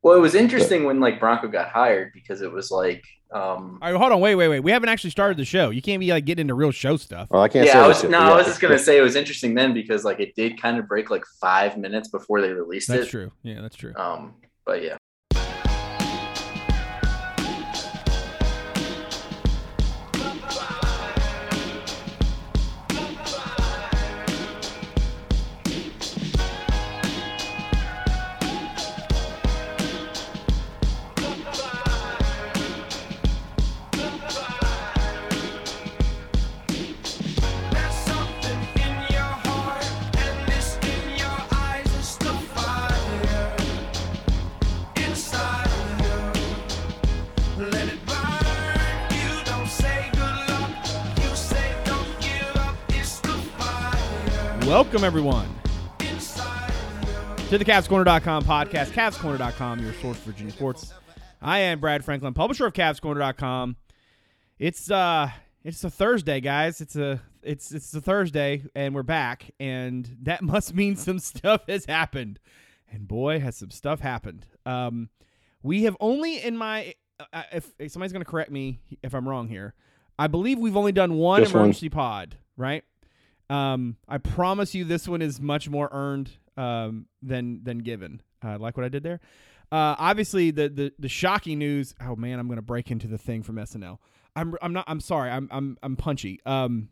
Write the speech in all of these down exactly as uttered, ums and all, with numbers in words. Well, it was interesting when like Bronco got hired because it was like. Um, All right, hold on, wait, wait, wait. We haven't actually started the show. You can't be like getting into real show stuff. Well, I can't. Yeah, say I was, no, yeah. I was just gonna say it was interesting then because like it did kind of break like five minutes before they released that's it. That's true. Yeah, that's true. Um, but yeah. Welcome, everyone, to the Cavs Corner dot com podcast, Cavs Corner dot com, your source for Virginia sports. I am Brad Franklin, publisher of Cavs Corner dot com. It's uh, it's a Thursday, guys. It's a it's it's a Thursday, and we're back, and that must mean some stuff has happened. And boy, has some stuff happened. Um, we have only in my uh, if, if somebody's going to correct me if I'm wrong here, I believe we've only done one Just emergency one. pod, right? Um, I promise you this one is much more earned um, than than given. Uh, like what I did there. Uh, obviously, the, the the shocking news. Oh man, I'm gonna break into the thing from S N L. I'm I'm not. I'm sorry. I'm I'm I'm punchy. Um,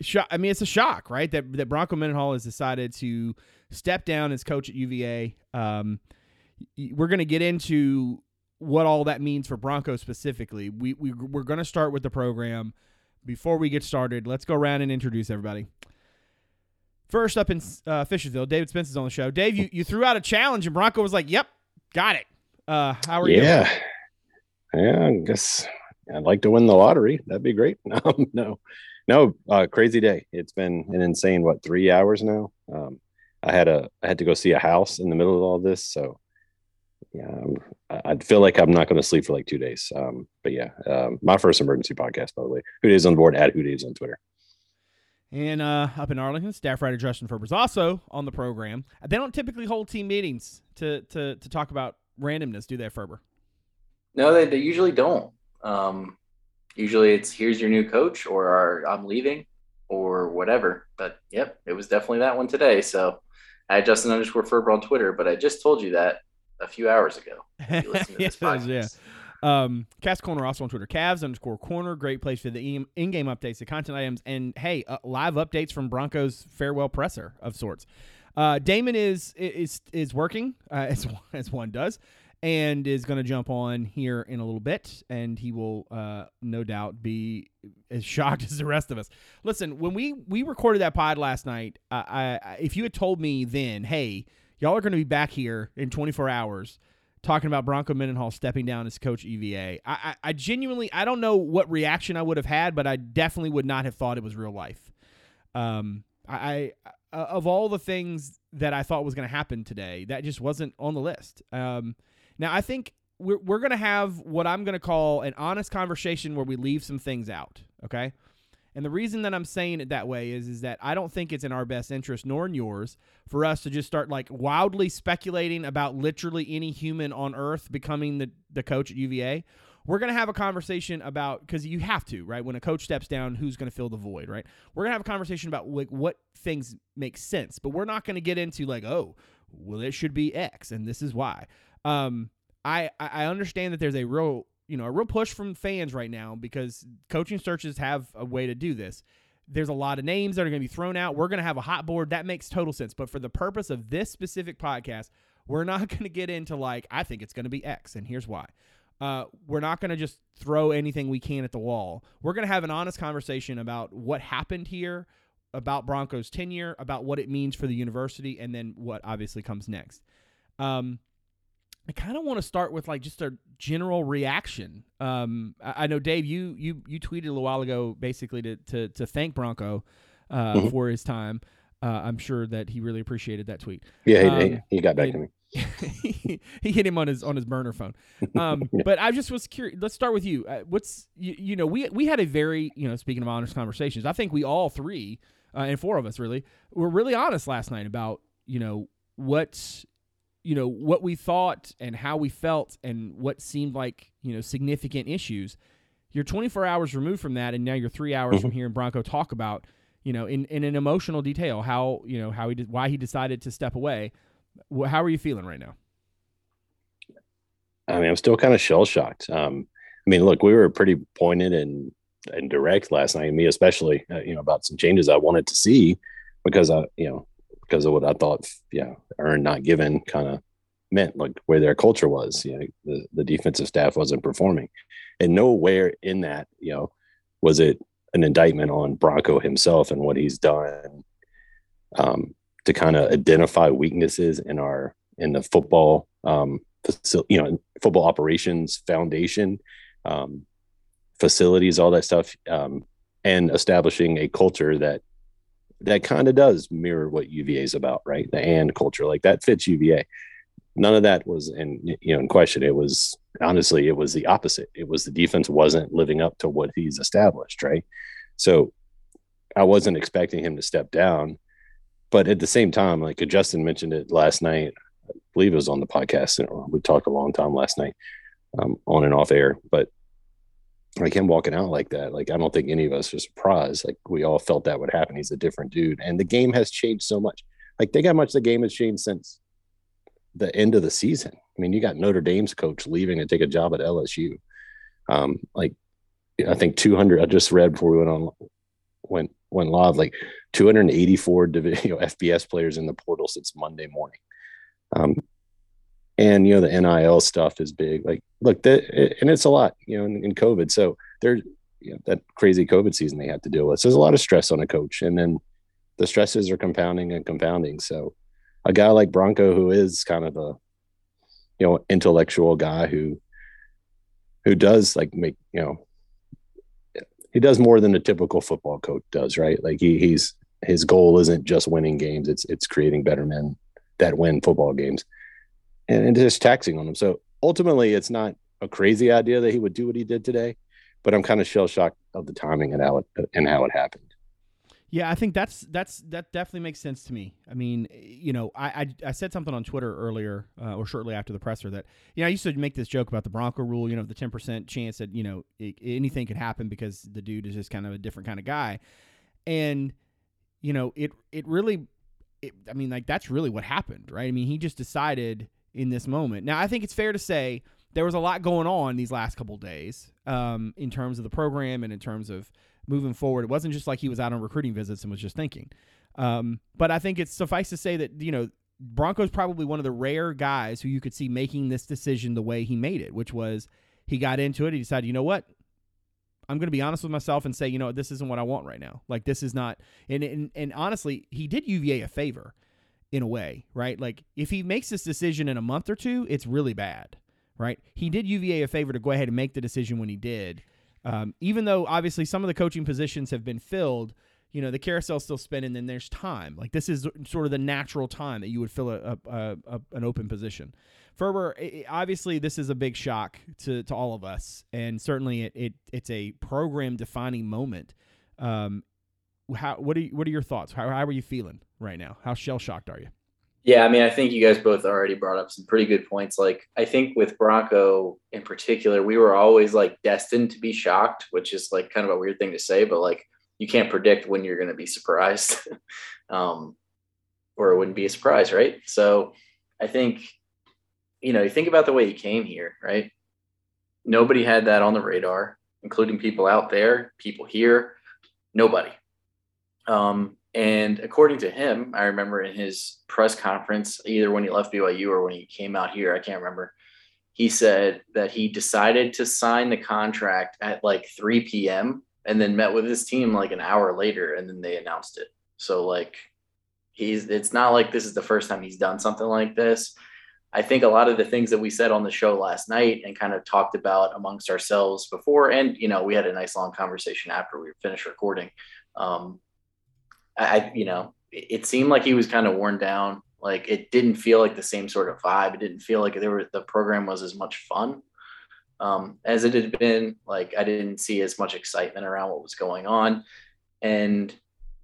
sh- I mean, it's a shock, right? That that Bronco Mendenhall has decided to step down as coach at U V A. Um, we're gonna get into what all that means for Bronco specifically. We we we're gonna start with the program. Before we get started, let's go around and introduce everybody. First up in uh, Fisherville, David Spence is on the show. Dave, you, you threw out a challenge, and Bronco was like, yep, got it. Uh, how are yeah. you? Yeah, I guess I'd like to win the lottery. That'd be great. No, no, no, uh, crazy day. It's been an insane, what, three hours now? Um, I had a I had to go see a house in the middle of all this, so yeah, I'm, I feel like I'm not going to sleep for like two days. Um, but yeah, um, my first emergency podcast, by the way. HooDaves on the board, at HooDaves on Twitter. And uh, up in Arlington, staff writer Justin Ferber is also on the program. They don't typically hold team meetings to to to talk about randomness, do they, Ferber? No, they, they usually don't. Um, usually it's here's your new coach or our, I'm leaving or whatever. But, yep, it was definitely that one today. So at Justin underscore Ferber on Twitter, but I just told you that a few hours ago. You listen to yes, this yeah. Um, Cavs Corner also on Twitter. Cavs underscore corner. Great place for the in-game updates, the content items, and, hey, uh, live updates from Bronco's farewell presser of sorts. Uh, Damon is is is working, uh, as, as one does, and is going to jump on here in a little bit, and he will uh, no doubt be as shocked as the rest of us. Listen, when we, we recorded that pod last night, uh, I, I, if you had told me then, hey, y'all are going to be back here in twenty-four hours talking about Bronco Mendenhall stepping down as coach at U V A. I, I, I genuinely, I don't know what reaction I would have had, but I definitely would not have thought it was real life. Um, I, I of all the things that I thought was going to happen today, that just wasn't on the list. Um, now I think we're we're going to have what I'm going to call an honest conversation where we leave some things out. Okay. And the reason that I'm saying it that way is, is that I don't think it's in our best interest, nor in yours, for us to just start like wildly speculating about literally any human on earth becoming the, the coach at U V A. We're going to have a conversation about, because you have to, right? When a coach steps down, who's going to fill the void, right? We're going to have a conversation about like what things make sense, but we're not going to get into like, oh, well, it should be X and this is why. Um, I, I understand that there's a real you know, a real push from fans right now because coaching searches have a way to do this. There's a lot of names that are going to be thrown out. We're going to have a hot board. That makes total sense. But for the purpose of this specific podcast, we're not going to get into like, I think it's going to be X and here's why. Uh, we're not going to just throw anything we can at the wall. We're going to have an honest conversation about what happened here, about Bronco's tenure, about what it means for the university, and then what obviously comes next. Um, I kind of want to start with like just a general reaction. Um, I, I know Dave, you you you tweeted a little while ago, basically to to, to thank Bronco uh, mm-hmm. for his time. Uh, I'm sure that he really appreciated that tweet. Yeah, um, he, he got back he, to me. he, he hit him on his on his burner phone. Um, yeah. But I just was curious. Let's start with you. Uh, what's you, you know we we had a very you know speaking of honest conversations. I think we all three uh, and four of us really were really honest last night about you know what. you know, what we thought and how we felt and what seemed like, you know, significant issues. You're twenty-four hours removed from that, and now you're three hours mm-hmm. from hearing Bronco talk about, you know, in, in an emotional detail how, you know, how he did, why he decided to step away. How are you feeling right now? I mean, I'm still kind of shell shocked. Um, I mean, look, we were pretty pointed and and direct last night, and me especially, uh, you know, about some changes I wanted to see because I, you know, because of what I thought, yeah, you know, earned not given kind of meant, like where their culture was. You know, the, the defensive staff wasn't performing, and nowhere in that, you know, was it an indictment on Bronco himself and what he's done um, to kind of identify weaknesses in our in the football. Um, Facility, you know, football operations, foundation, um, facilities, all that stuff, um, and establishing a culture that that kind of does mirror what U V A is about, right? The and culture, like that fits U V A. None of that was in, you know, in question. It was honestly, it was the opposite. It was the defense wasn't living up to what he's established, right? So I wasn't expecting him to step down, but at the same time, like Justin mentioned it last night. I believe it was on the podcast, and we talked a long time last night um, on and off air, but like him walking out like that, like, I don't think any of us were surprised. Like we all felt that would happen. He's a different dude. And the game has changed so much. Like think how much the game has changed since the end of the season. I mean, you got Notre Dame's coach leaving to take a job at L S U. Um, like I think two hundred, I just read before we went on, went, went live, like two hundred eighty-four division, you know, F B S players in the portal since Monday morning. Um, and you know, the N I L stuff is big, like, look, that, it, and it's a lot, you know, in, in COVID. So there's you know, that crazy COVID season they have to deal with. So there's a lot of stress on a coach, and then the stresses are compounding and compounding. So a guy like Bronco, who is kind of a, you know, intellectual guy who, who does like make, you know, he does more than a typical football coach does, right? Like he, he's, his goal isn't just winning games. It's, it's creating better men that win football games, and, and just taxing on him. So ultimately it's not a crazy idea that he would do what he did today, but I'm kind of shell shocked of the timing and how it, and how it happened. Yeah. I think that's, that's, that definitely makes sense to me. I mean, you know, I, I, I said something on Twitter earlier uh, or shortly after the presser that, you know, I used to make this joke about the Bronco rule, you know, the ten percent chance that, you know, it, anything could happen because the dude is just kind of a different kind of guy. And, you know, it, it really, It, I mean, like, that's really what happened, right? I mean, he just decided in this moment. Now, I think it's fair to say there was a lot going on these last couple of days um, in terms of the program and in terms of moving forward. It wasn't just like he was out on recruiting visits and was just thinking. Um, but I think it's suffice to say that, you know, Bronco's probably one of the rare guys who you could see making this decision the way he made it, which was he got into it. He decided, you know what? I'm going to be honest with myself and say, you know, this isn't what I want right now. Like, this is not, and, and, and honestly, he did U V A a favor in a way, right? Like if he makes this decision in a month or two, it's really bad, right? He did U V A a favor to go ahead and make the decision when he did. Um, even though obviously some of the coaching positions have been filled, you know, the carousel's still spinning and there's time. Like this is sort of the natural time that you would fill a, a, a an open position. Ferber, it, obviously this is a big shock to, to all of us, and certainly it, it it's a program-defining moment. Um, how what are you, what are your thoughts? How, how are you feeling right now? How shell-shocked are you? Yeah, I mean, I think you guys both already brought up some pretty good points. Like, I think with Bronco in particular, we were always, like, destined to be shocked, which is, like, kind of a weird thing to say, but, like, you can't predict when you're going to be surprised um, or it wouldn't be a surprise. Right. So I think, you know, you think about the way he came here, right? Nobody had that on the radar, including people out there, people here, nobody. Um, and according to him, I remember in his press conference, either when he left B Y U or when he came out here, I can't remember. He said that he decided to sign the contract at like three p.m. and then met with his team like an hour later, and then they announced it. So like he's, it's not like this is the first time he's done something like this. I think a lot of the things that we said on the show last night and kind of talked about amongst ourselves before. And, you know, we had a nice long conversation after we finished recording. Um, I, you know, it seemed like he was kind of worn down. Like it didn't feel like the same sort of vibe. It didn't feel like there were, the program was as much fun Um, as it had been. Like I didn't see as much excitement around what was going on. And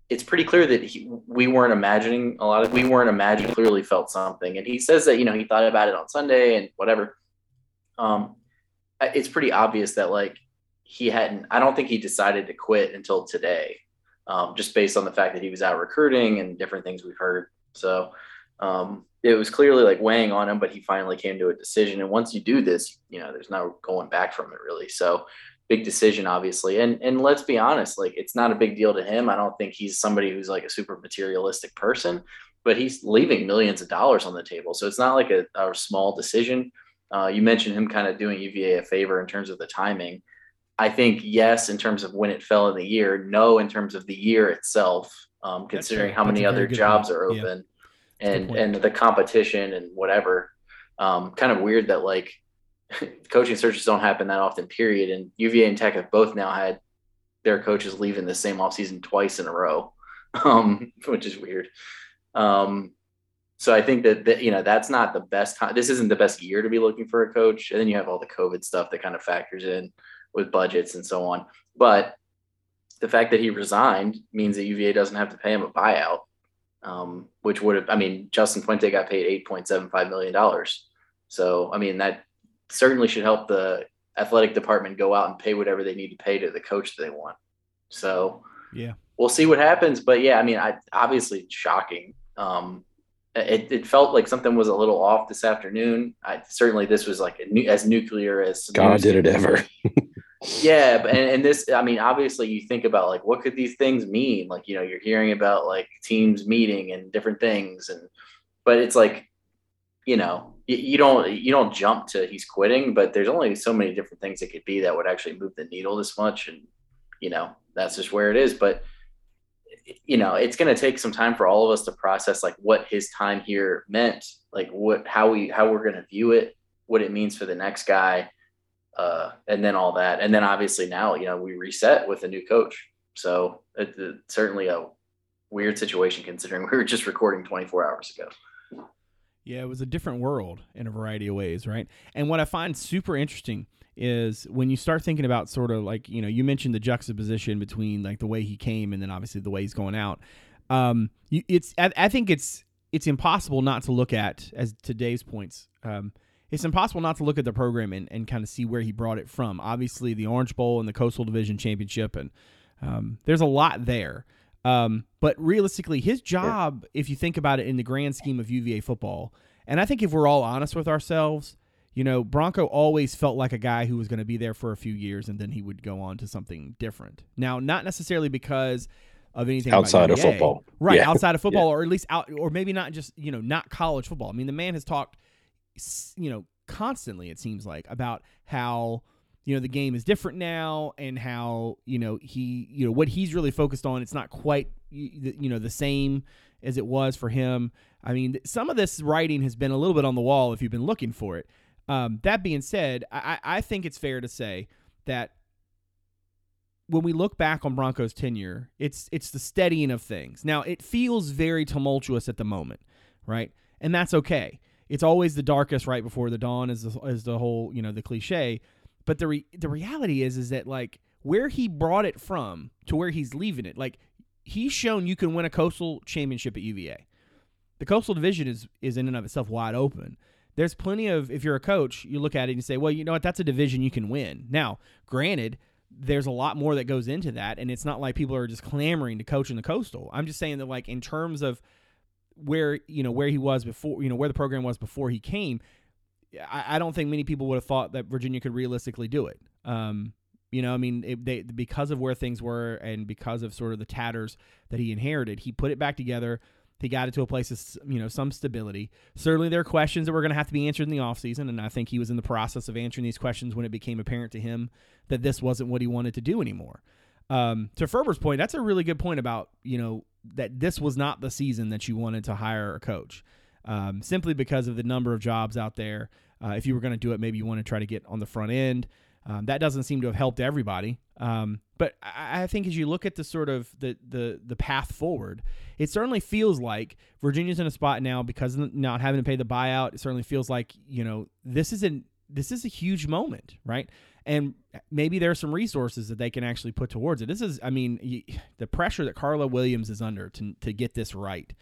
it's pretty clear that he, we weren't imagining a lot of, we weren't imagining clearly felt something. And he says that, you know, he thought about it on Sunday and whatever. Um, it's pretty obvious that like he hadn't, I don't think he decided to quit until today, um, just based on the fact that he was out recruiting and different things we've heard. So um, it was clearly like weighing on him, but he finally came to a decision. And once you do this, you know, there's no going back from it really. So big decision, obviously. And and let's be honest, like it's not a big deal to him. I don't think he's somebody who's like a super materialistic person, but he's leaving millions of dollars on the table. So it's not like a, a small decision. Uh, you mentioned him kind of doing U V A a favor in terms of the timing. I think yes, in terms of when it fell in the year, no, in terms of the year itself, um, considering how many other jobs are open and, and the competition and whatever. Um, kind of weird that like coaching searches don't happen that often, period. And U V A and Tech have both now had their coaches leave in the same offseason twice in a row, um, which is weird. Um, So I think that, that, you know, that's not the best time. This isn't the best year to be looking for a coach. And then you have all the COVID stuff that kind of factors in with budgets and so on. But the fact that he resigned means that U V A doesn't have to pay him a buyout, um, which would have, I mean, Justin Fuente got paid eight point seven five million dollars. So, I mean, that certainly should help the athletic department go out and pay whatever they need to pay to the coach that they want. So yeah, we'll see what happens. But yeah, I mean, I obviously shocking. Um, It, it felt like something was a little off this afternoon. I certainly this was like a nu- as nuclear as God did it ever. Yeah. But, and, and this, I mean, obviously you think about like, what could these things mean? Like, you know, you're hearing about like teams meeting and different things. And, but it's like, you know, you, you don't, you don't jump to he's quitting, but there's only so many different things it could be that would actually move the needle this much. And, you know, that's just where it is. But you know, it's going to take some time for all of us to process like what his time here meant, like what, how we, how we're going to view it, what it means for the next guy. Uh, and then all that. And then obviously now, you know, we reset with a new coach. So it's it, certainly a weird situation considering we were just recording twenty-four hours ago. Yeah. It was a different world in a variety of ways. Right. And what I find super interesting is when you start thinking about sort of like, you know, you mentioned the juxtaposition between like the way he came and then obviously the way he's going out. Um, you, it's I, I think it's it's impossible not to look at, as today's points, um, it's impossible not to look at the program and, and kind of see where he brought it from. Obviously, the Orange Bowl and the Coastal Division Championship, and um, there's a lot there. Um, but realistically, his job, sure, if you think about it in the grand scheme of U V A football, and I think if we're all honest with ourselves, you know, Bronco always felt like a guy who was going to be there for a few years and then he would go on to something different. Now, not necessarily because of anything outside of football, right? Yeah. Outside of football, yeah. Or at least out, or maybe not just, you know, not college football. I mean, the man has talked, you know, constantly, it seems like, about how, you know, the game is different now and how, you know, he, you know, what he's really focused on, it's not quite, you know, the same as it was for him. I mean, some of this writing has been a little bit on the wall if you've been looking for it. Um, that being said, I, I think it's fair to say that when we look back on Bronco's tenure, it's it's the steadying of things. Now, it feels very tumultuous at the moment, right? And that's okay. It's always the darkest right before the dawn is the, is the whole, you know, the cliche. But the re- the reality is, is that, like, where he brought it from to where he's leaving it, like, he's shown you can win a Coastal Championship at U V A. The Coastal Division is is in and of itself wide open. There's plenty of, if you're a coach, you look at it and you say, well, you know what, that's a division you can win. Now, granted, there's a lot more that goes into that, and it's not like people are just clamoring to coach in the Coastal. I'm just saying that, like, in terms of where, you know, where he was before, you know, where the program was before he came, I, I don't think many people would have thought that Virginia could realistically do it. Um, you know, I mean, it, they, because of where things were and because of sort of the tatters that he inherited, he put it back together. He got it to a place of, you know, some stability. Certainly there are questions that were going to have to be answered in the offseason, and I think he was in the process of answering these questions when it became apparent to him that this wasn't what he wanted to do anymore. Um, to Ferber's point, that's a really good point about, you know, that this was not the season that you wanted to hire a coach, um, simply because of the number of jobs out there. Uh, if you were going to do it, maybe you want to try to get on the front end. Um, that doesn't seem to have helped everybody. Um, but I, I think as you look at the sort of the, the, the path forward, it certainly feels like Virginia's in a spot now because of not having to pay the buyout. It certainly feels like, you know, this is an, this is a huge moment, right? And maybe there are some resources that they can actually put towards it. This is, I mean, you, the pressure that Carla Williams is under to to get this right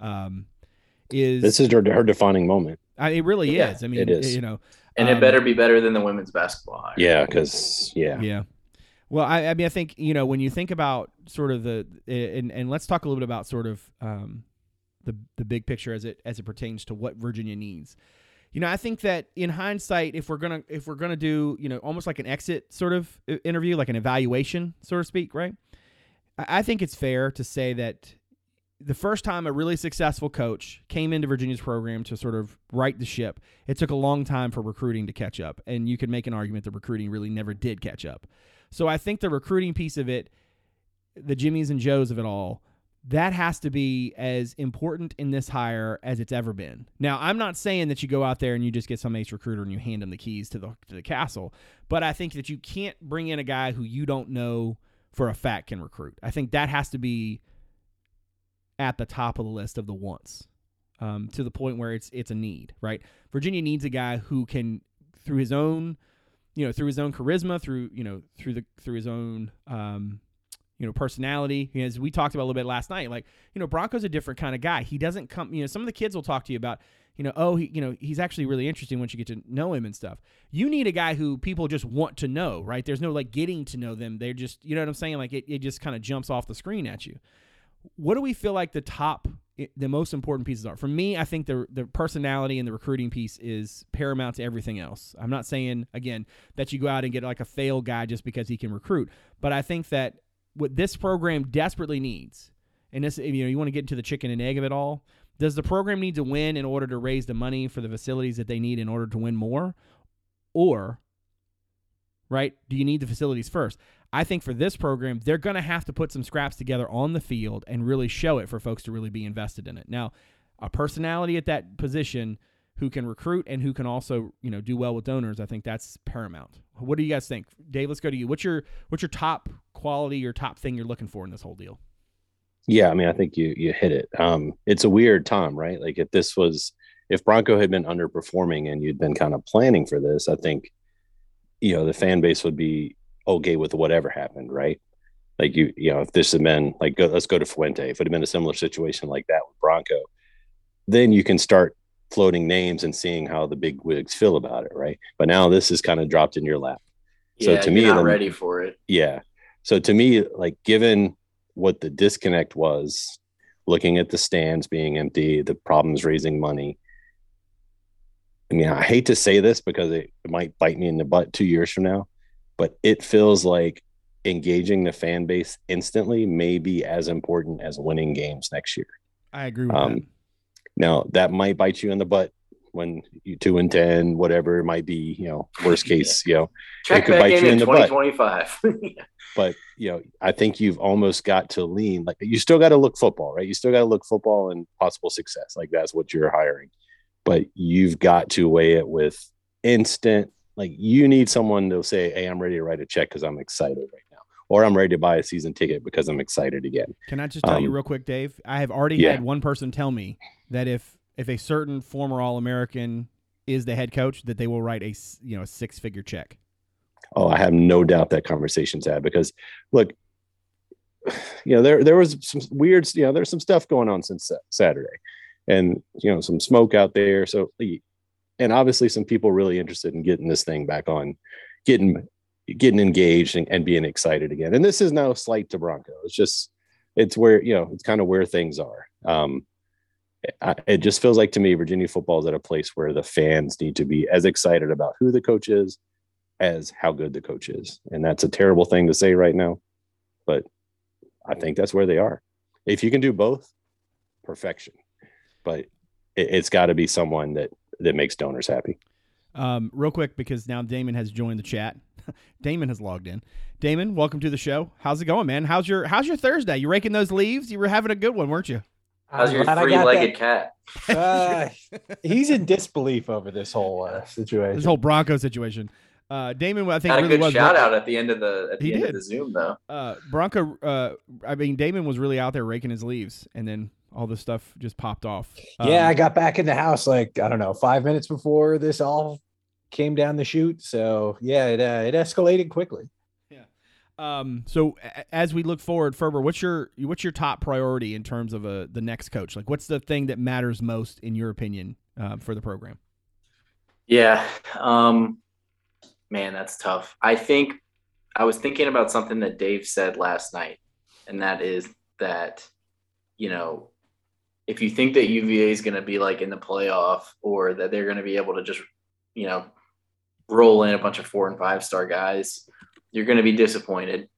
um, is this is her, her defining moment. I, it really yeah, is. I mean, it is. You know, and um, it better be better than the women's basketball hire. Yeah, because yeah, yeah. Well, I, I mean, I think, you know, when you think about sort of the and and let's talk a little bit about sort of um, the the big picture as it as it pertains to what Virginia needs. You know, I think that in hindsight, if we're gonna if we're gonna do, you know, almost like an exit sort of interview, like an evaluation, so to speak, right? I think it's fair to say that the first time a really successful coach came into Virginia's program to sort of right the ship, it took a long time for recruiting to catch up, and you can make an argument that recruiting really never did catch up. So I think the recruiting piece of it, the Jimmies and Joes of it all, that has to be as important in this hire as it's ever been. Now, I'm not saying that you go out there and you just get some ace recruiter and you hand them the keys to the to the castle, but I think that you can't bring in a guy who you don't know for a fact can recruit. I think that has to be at the top of the list of the wants, um, to the point where it's it's a need, right? Virginia needs a guy who can, through his own, you know, through his own charisma, through you know, through the through his own. Um, You know, personality, as we talked about a little bit last night, like, you know, Bronco's a different kind of guy. He doesn't come, you know, some of the kids will talk to you about, you know, oh, he, you know, he's actually really interesting once you get to know him and stuff. You need a guy who people just want to know, right? There's no like getting to know them. They're just, you know what I'm saying? Like it, it just kind of jumps off the screen at you. What do we feel like the top, the most important pieces are? For me, I think the the personality and the recruiting piece is paramount to everything else. I'm not saying, again, that you go out and get like a failed guy just because he can recruit, but I think that what this program desperately needs, and this, you know, you want to get into the chicken and egg of it all. Does the program need to win in order to raise the money for the facilities that they need in order to win more? Or, right, do you need the facilities first? I think for this program, they're going to have to put some scraps together on the field and really show it for folks to really be invested in it. Now, a personality at that position who can recruit and who can also, you know, do well with donors, I think that's paramount. What do you guys think? Dave, let's go to you. What's your what's your top quality, your top thing you're looking for in this whole deal? Yeah, I mean, I think you you hit it. Um, it's a weird time, right? Like if this was, if Bronco had been underperforming and you'd been kind of planning for this, I think, you know, the fan base would be okay with whatever happened, right? Like you, you know, if this had been like, go, let's go to Fuente. If it had been a similar situation like that with Bronco, then you can start floating names and seeing how the big wigs feel about it, right? But now this is kind of dropped in your lap. Yeah, so to me, you're not ready for it. Yeah. So to me, like given what the disconnect was, looking at the stands being empty, the problems raising money. I mean, I hate to say this because it might bite me in the butt two years from now, but it feels like engaging the fan base instantly may be as important as winning games next year. I agree with um, that. Now that might bite you in the butt when you two and ten, whatever it might be, you know, worst case, you know, check it could bite you in the butt. But you know, I think you've almost got to lean, like you still got to look football, right? You still got to look football and possible success. Like that's what you're hiring, but you've got to weigh it with instant. Like you need someone to say, hey, I'm ready to write a check because I'm excited right now, or I'm ready to buy a season ticket because I'm excited again. Can I just tell um, you real quick, Dave? I have already yeah. had one person tell me that if, if a certain former All-American is the head coach, that they will write a, you know, a six-figure check. Oh, I have no doubt that conversation's had because, look, you know, there there was some weird, you know, there's some stuff going on since Saturday and, you know, some smoke out there. So, and obviously some people really interested in getting this thing back on, getting getting engaged and, and being excited again. And this is no slight to Bronco. It's just, it's where, you know, it's kind of where things are. Um, I, it just feels like to me, Virginia football is at a place where the fans need to be as excited about who the coach is as how good the coach is. And that's a terrible thing to say right now, but I think that's where they are. If you can do both, perfection, but it, it's gotta be someone that, that makes donors happy. Um, real quick, because now Damon has joined the chat. Damon has logged in. Damon, welcome to the show. How's it going, man? How's your, how's your Thursday? You raking those leaves? You were having a good one, weren't you? How's your three-legged cat? Uh, he's in disbelief over this whole uh, situation. This whole Bronco situation. Uh, Damon, I think, had a really good was shout out at the end of the at the he end did. of the Zoom though. Uh, Bronco, uh, I mean, Damon was really out there raking his leaves, and then all this stuff just popped off. Um, yeah, I got back in the house like I don't know five minutes before this all came down the chute. So yeah, it uh, it escalated quickly. Yeah. Um. So a- as we look forward, Ferber, what's your what's your top priority in terms of a the next coach? Like, what's the thing that matters most in your opinion uh, for the program? Yeah. Um. Man, that's tough. I think I was thinking about something that Dave said last night, and that is that, you know, if you think that U V A is going to be like in the playoff, or that they're going to be able to just, you know, roll in a bunch of four and five star guys, you're going to be disappointed.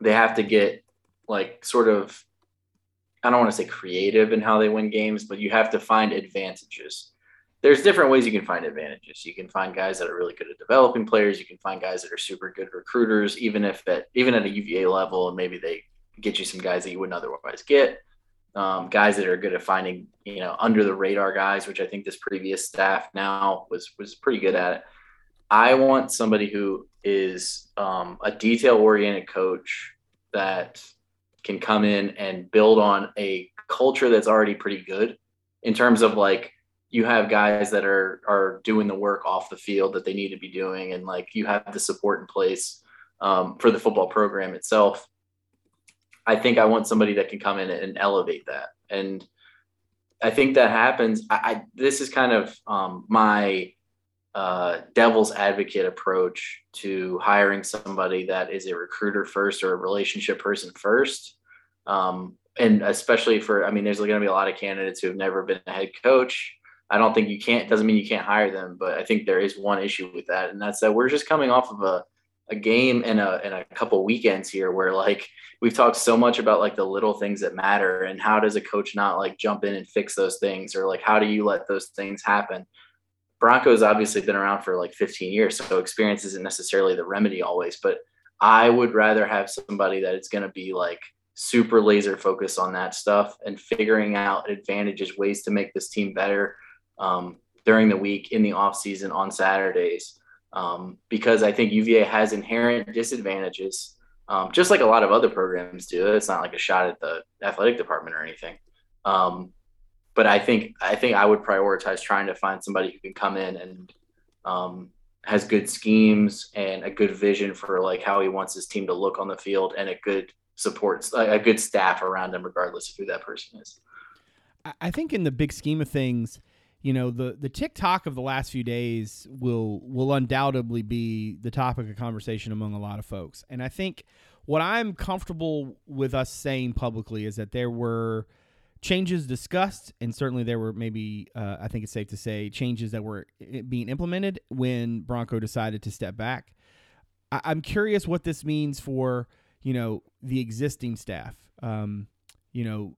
They have to get like sort of, I don't want to say creative in how they win games, but you have to find advantages. There's different ways you can find advantages. You can find guys that are really good at developing players. You can find guys that are super good recruiters, even if that, even at a U V A level, and maybe they get you some guys that you wouldn't otherwise get. Um, guys that are good at finding, you know, under the radar guys, which I think this previous staff now was was pretty good at it. I want somebody who is um, a detail-oriented coach that can come in and build on a culture that's already pretty good in terms of like you have guys that are are doing the work off the field that they need to be doing, and like you have the support in place um, for the football program itself. I think I want somebody that can come in and elevate that. And I think that happens. I, I this is kind of um, my uh, devil's advocate approach to hiring somebody that is a recruiter first or a relationship person first. Um, and especially for, I mean, there's going to be a lot of candidates who have never been a head coach. I don't think you can't, doesn't mean you can't hire them, but I think there is one issue with that. And that's that we're just coming off of a, a game and a, and a couple weekends here where like, we've talked so much about like the little things that matter, and how does a coach not like jump in and fix those things, or like how do you let those things happen? Bronco's obviously been around for like fifteen years, so experience isn't necessarily the remedy always, but I would rather have somebody that it's going to be like super laser focused on that stuff and figuring out advantages, ways to make this team better um, during the week, in the off season, on Saturdays, um, because I think U V A has inherent disadvantages. Um, just like a lot of other programs do. It's not like a shot at the athletic department or anything. Um, but I think I think I would prioritize trying to find somebody who can come in and um, has good schemes and a good vision for like how he wants his team to look on the field, and a good support, a good staff around him, regardless of who that person is. I think in the big scheme of things, you know, the, the TikTok of the last few days will will undoubtedly be the topic of conversation among a lot of folks. And I think what I'm comfortable with us saying publicly is that there were changes discussed, and certainly there were maybe, uh, I think it's safe to say, changes that were being implemented when Bronco decided to step back. I- I'm curious what this means for, you know, the existing staff. Um, you know,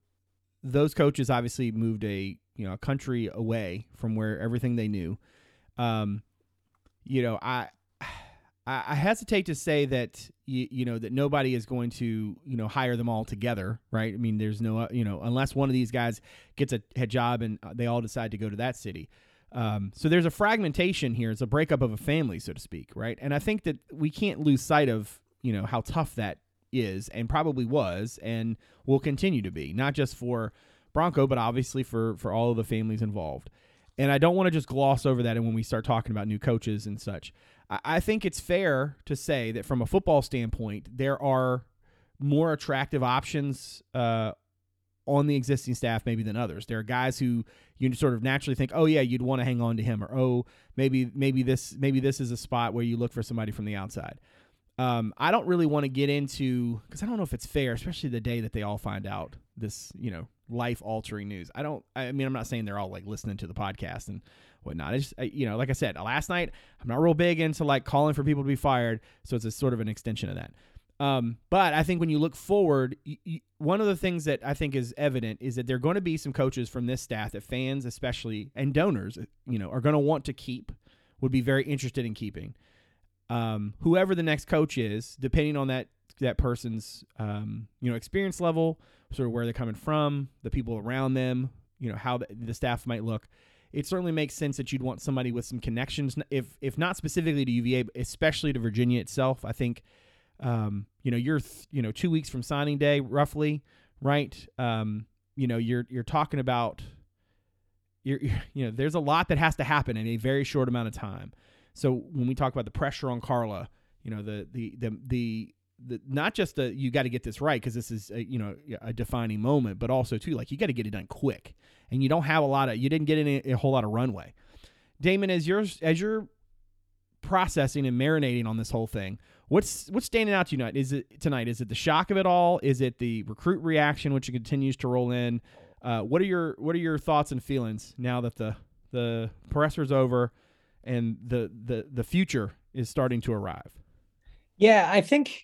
those coaches obviously moved a, you know, a country away from where everything they knew. Um, you know, I, I hesitate to say that, you, you know, that nobody is going to, you know, hire them all together. Right. I mean, there's no, you know, unless one of these guys gets a head job and they all decide to go to that city. Um, so there's a fragmentation here. It's a breakup of a family, so to speak. Right. And I think that we can't lose sight of, you know, how tough that is, and probably was, and will continue to be, not just for Bronco, but obviously for for all of the families involved. And I don't want to just gloss over that. And when we start talking about new coaches and such, I, I think it's fair to say that from a football standpoint, there are more attractive options uh, on the existing staff maybe than others. There are guys who you sort of naturally think, oh yeah, you'd want to hang on to him, or oh maybe maybe this maybe this is a spot where you look for somebody from the outside. Um, I don't really want to get into, because I don't know if it's fair, especially the day that they all find out this, you know, life-altering news. I don't, I mean, I'm not saying they're all like listening to the podcast and whatnot. It's just, you know, like I said, last night, I'm not real big into like calling for people to be fired. So it's a sort of an extension of that. Um, but I think when you look forward, you, you, one of the things that I think is evident is that there are going to be some coaches from this staff that fans, especially, and donors, you know, are going to want to keep, would be very interested in keeping. Um, whoever the next coach is, depending on that that person's um, you know, experience level, sort of where they're coming from, the people around them, you know, how the, the staff might look, it certainly makes sense that you'd want somebody with some connections, if if not specifically to U V A, but especially to Virginia itself. I think um, you know you're th- you know two weeks from signing day, roughly, right? Um, you know you're you're talking about you're, you're you know there's a lot that has to happen in a very short amount of time. So when we talk about the pressure on Carla, you know, the the the the, the not just the you got to get this right because this is a, you know a defining moment, but also too like you got to get it done quick, and you don't have a lot of you didn't get any a whole lot of runway. Damon, as you're as you're processing and marinating on this whole thing, what's what's standing out to you tonight? Is it tonight? Is it the shock of it all? Is it the recruit reaction which continues to roll in? Uh, what are your what are your thoughts and feelings now that the the presser's over and the, the, the future is starting to arrive? Yeah, I think,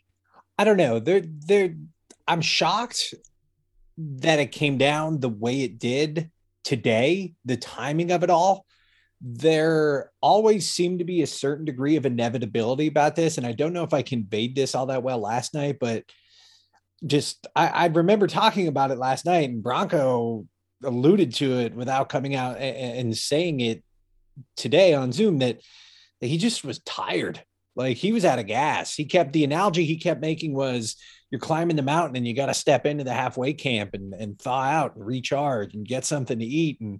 I don't know. They're, they're, I'm shocked that it came down the way it did today, the timing of it all. There always seemed to be a certain degree of inevitability about this. And I don't know if I conveyed this all that well last night, but just, I, I remember talking about it last night, and Bronco alluded to it without coming out and, and saying it today on Zoom, that, that he just was tired. Like, he was out of gas. He kept the analogy he kept making was you're climbing the mountain and you got to step into the halfway camp and, and thaw out and recharge and get something to eat and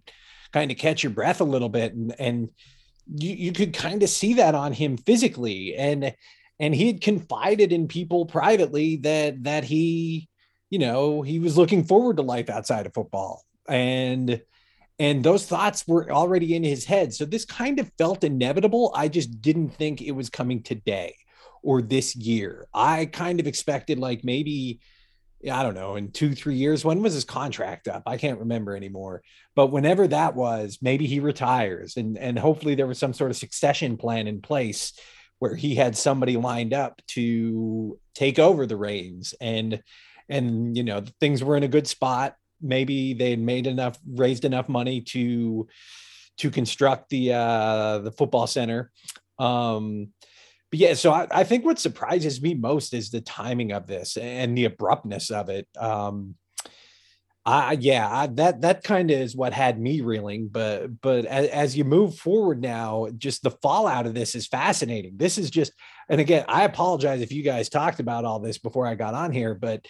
kind of catch your breath a little bit. And, and you, you could kind of see that on him physically. And, and he had confided in people privately that, that he, you know, he was looking forward to life outside of football. And, and those thoughts were already in his head. So this kind of felt inevitable. I just didn't think it was coming today or this year. I kind of expected, like, maybe, I don't know, in two, three years, when was his contract up? I can't remember anymore. But whenever that was, maybe he retires. And, and hopefully there was some sort of succession plan in place where he had somebody lined up to take over the reins. And, and, you know, things were in a good spot. Maybe they had made enough, raised enough money to, to construct the, uh, the football center. Um, but yeah, so I, I think what surprises me most is the timing of this and the abruptness of it. Um, I, yeah, I, that, that kind of is what had me reeling, but, but as, as you move forward now, just the fallout of this is fascinating. This is just, and again, I apologize if you guys talked about all this before I got on here, but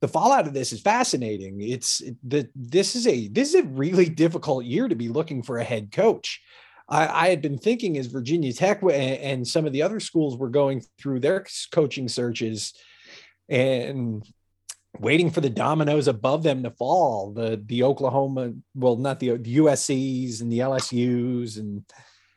the fallout of this is fascinating. It's the this is a this is a really difficult year to be looking for a head coach. I, I had been thinking as Virginia Tech and some of the other schools were going through their coaching searches and waiting for the dominoes above them to fall. The the Oklahoma, well, not the, the U S Cs and the L S Us and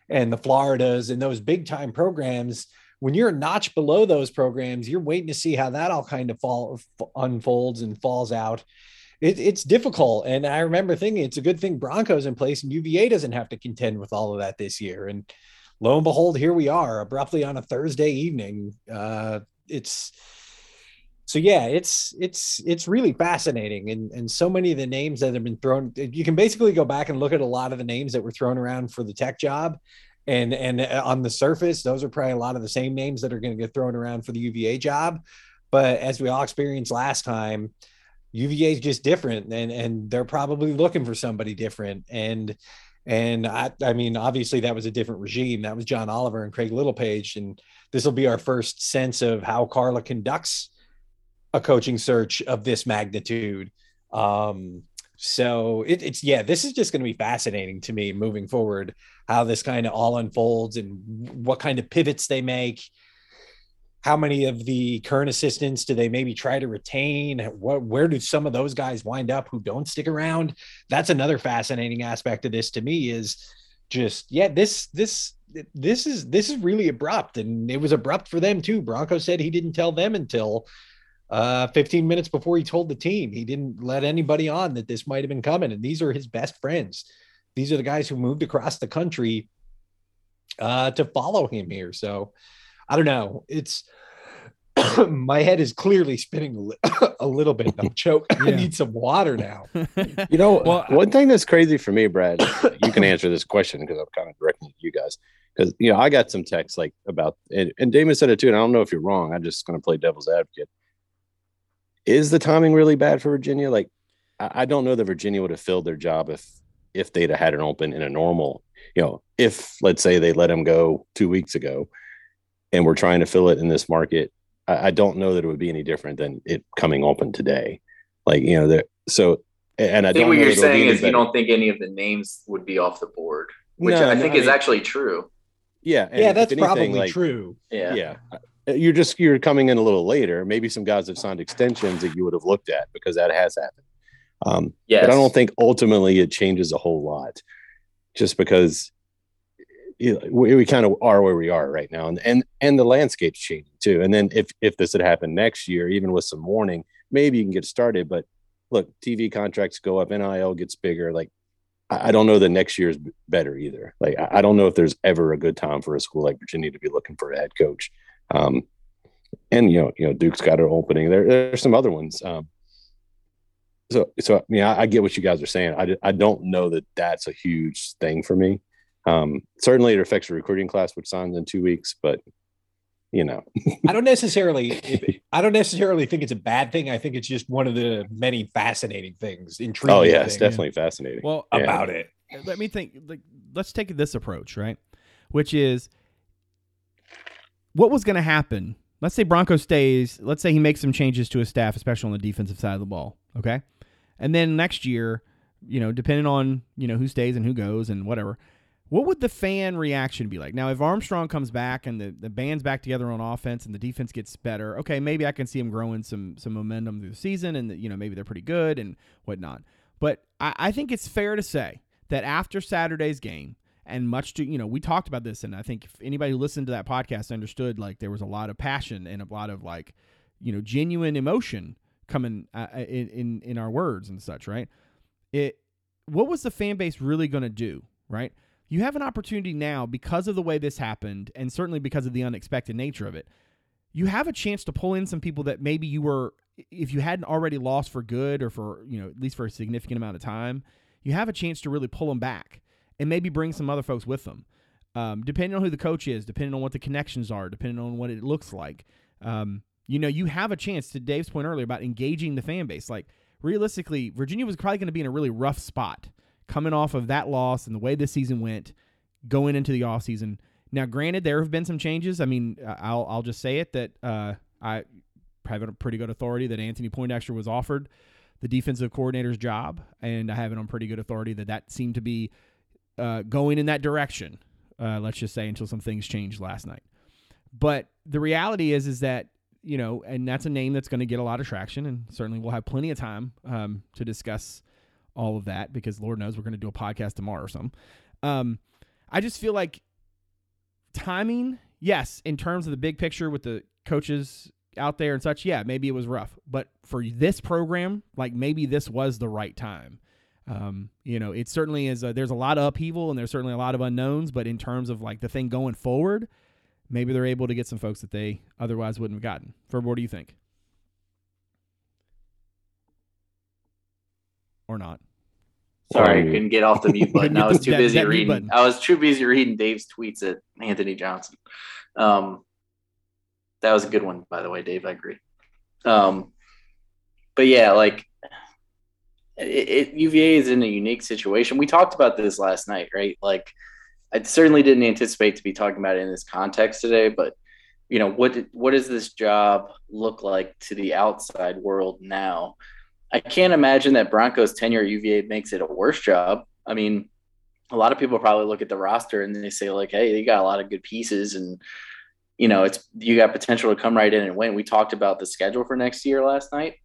and the Floridas and those big time programs. When you're a notch below those programs, you're waiting to see how that all kind of fall unfolds and falls out. It, it's difficult. And I remember thinking it's a good thing Bronco's in place and U V A doesn't have to contend with all of that this year. And lo and behold, here we are abruptly on a Thursday evening. Uh, it's so, yeah, it's, it's, it's really fascinating. And, and so many of the names that have been thrown, you can basically go back and look at a lot of the names that were thrown around for the Tech job. And and on the surface, those are probably a lot of the same names that are going to get thrown around for the U V A job. But as we all experienced last time, U V A is just different, and and they're probably looking for somebody different. And and I, I mean, obviously that was a different regime. That was John Oliver and Craig Littlepage. And this will be our first sense of how Carla conducts a coaching search of this magnitude. Um So it, it's, yeah, this is just going to be fascinating to me moving forward, how this kind of all unfolds and what kind of pivots they make. How many of the current assistants do they maybe try to retain? What, where do some of those guys wind up who don't stick around? That's another fascinating aspect of this to me is just, yeah, this, this, this is, this is really abrupt, and it was abrupt for them too. Bronco said he didn't tell them until Uh, fifteen minutes before he told the team. He didn't let anybody on that this might have been coming. And these are his best friends. These are the guys who moved across the country uh, to follow him here. So I don't know. It's my head is clearly spinning a little bit. I'm choking. Yeah. I need some water now. You know, well, one thing that's crazy for me, Brad, you can answer this question because I'm kind of directing it to you guys. Because, you know, I got some texts like about, and, and Damon said it too, and I don't know if you're wrong. I'm just going to play devil's advocate. Is the timing really bad for Virginia? Like, I don't know that Virginia would have filled their job if if they'd have had an open in a normal, you know, if, let's say, they let him go two weeks ago and we're trying to fill it in this market. I, I don't know that it would be any different than it coming open today. Like, you know, there. So, and I, I think don't what know you're saying is you don't think any of the names would be off the board, which no, I think no, is I mean, actually true. Yeah. And yeah, that's anything, probably like, true. Yeah. Yeah. You're just, you're coming in a little later. Maybe some guys have signed extensions that you would have looked at because that has happened. Um, yes. But I don't think ultimately it changes a whole lot just because you know, we, we kind of are where we are right now. And, and, and the landscape's changing too. And then if, if this had happened next year, even with some warning, maybe you can get started, but look, T V contracts go up, N I L gets bigger. Like, I don't know that next year's better either. Like, I don't know if there's ever a good time for a school like Virginia to be looking for a head coach. Um, and you know, you know, Duke's got an opening. There, there's some other ones. Um, so, so I mean, I, I get what you guys are saying. I, I don't know that that's a huge thing for me. Um, certainly, it affects the recruiting class, which signs in two weeks, but. You know, I don't necessarily, I don't necessarily think it's a bad thing. I think it's just one of the many fascinating things. Intriguing. Oh yeah, things. It's definitely fascinating. Well, yeah. About it. Let me think. Like, let's take this approach, right? Which is, what was going to happen? Let's say Bronco stays. Let's say he makes some changes to his staff, especially on the defensive side of the ball. Okay, and then next year, you know, depending on you know who stays and who goes and whatever. What would the fan reaction be like? Now, if Armstrong comes back and the, the band's back together on offense and the defense gets better, okay, maybe I can see him growing some some momentum through the season and, the, you know, maybe they're pretty good and whatnot. But I, I think it's fair to say that after Saturday's game and much to, you know, we talked about this, and I think if anybody who listened to that podcast understood, like, there was a lot of passion and a lot of, like, you know, genuine emotion coming uh, in, in, in our words and such, right? It, what was the fan base really going to do, right? You have an opportunity now because of the way this happened and certainly because of the unexpected nature of it. You have a chance to pull in some people that maybe you were, if you hadn't already lost for good or for, you know, at least for a significant amount of time, you have a chance to really pull them back and maybe bring some other folks with them. Um, depending on who the coach is, depending on what the connections are, depending on what it looks like. Um, you know, you have a chance, to Dave's point earlier, about engaging the fan base. Like, realistically, Virginia was probably going to be in a really rough spot coming off of that loss and the way this season went, going into the offseason. Now, granted, there have been some changes. I mean, I'll I'll just say it that uh, I have a pretty good authority that Anthony Poindexter was offered the defensive coordinator's job, and I have it on pretty good authority that that seemed to be uh, going in that direction, uh, let's just say, until some things changed last night. But the reality is is that, you know, and that's a name that's going to get a lot of traction, and certainly we'll have plenty of time um, to discuss all of that, because Lord knows we're going to do a podcast tomorrow or something. Um, I just feel like timing, yes, in terms of the big picture with the coaches out there and such, yeah, maybe it was rough. But for this program, like, maybe this was the right time. Um, you know, it certainly is. A, there's a lot of upheaval and there's certainly a lot of unknowns. But in terms of, like, the thing going forward, maybe they're able to get some folks that they otherwise wouldn't have gotten. Ferber, what do you think? Or not. Sorry, I couldn't get off the mute button. I was too that, busy that reading. I was too busy reading Dave's tweets at Anthony Johnson. Um, that was a good one, by the way, Dave. I agree. Um, but yeah, like it, it, U V A is in a unique situation. We talked about this last night, right? Like, I certainly didn't anticipate to be talking about it in this context today, but you know, what what does this job look like to the outside world now? I can't imagine that Bronco's tenure at U V A makes it a worse job. I mean, a lot of people probably look at the roster and they say, like, hey, you got a lot of good pieces and, you know, it's you got potential to come right in and win. We talked about the schedule for next year last night.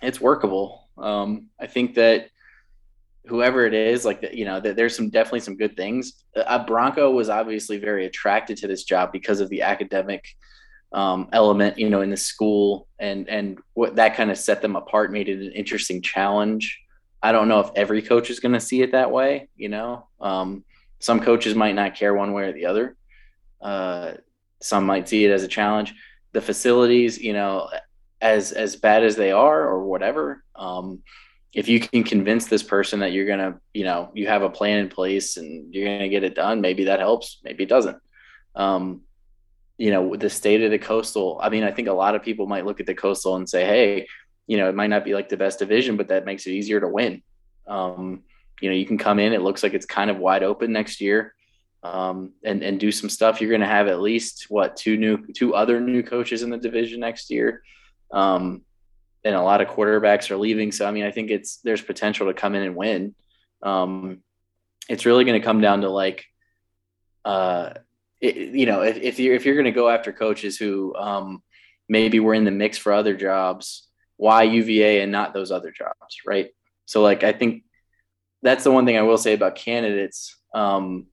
It's workable. Um, I think that whoever it is, like, you know, that there's some definitely some good things. Uh, Bronco was obviously very attracted to this job because of the academic Um, element, you know, in the school, and and what that kind of set them apart, made it an interesting challenge. I don't know if every coach is going to see it that way. You know, um, some coaches might not care one way or the other. Uh, some might see it as a challenge. The facilities, you know, as as bad as they are or whatever, um, if you can convince this person that you're going to, you know, you have a plan in place and you're going to get it done, maybe that helps, maybe it doesn't. Um, you know, with the state of the Coastal, I mean, I think a lot of people might look at the Coastal and say, hey, you know, it might not be like the best division, but that makes it easier to win. Um, you know, you can come in, it looks like it's kind of wide open next year, um, and, and do some stuff. You're going to have at least what, two new, two other new coaches in the division next year. Um, and a lot of quarterbacks are leaving. So, I mean, I think it's, there's potential to come in and win. Um, it's really going to come down to like, uh, it, you know, if, if you're, if you're going to go after coaches who um, maybe were in the mix for other jobs, why U V A and not those other jobs? Right. So like, I think that's the one thing I will say about candidates. Um,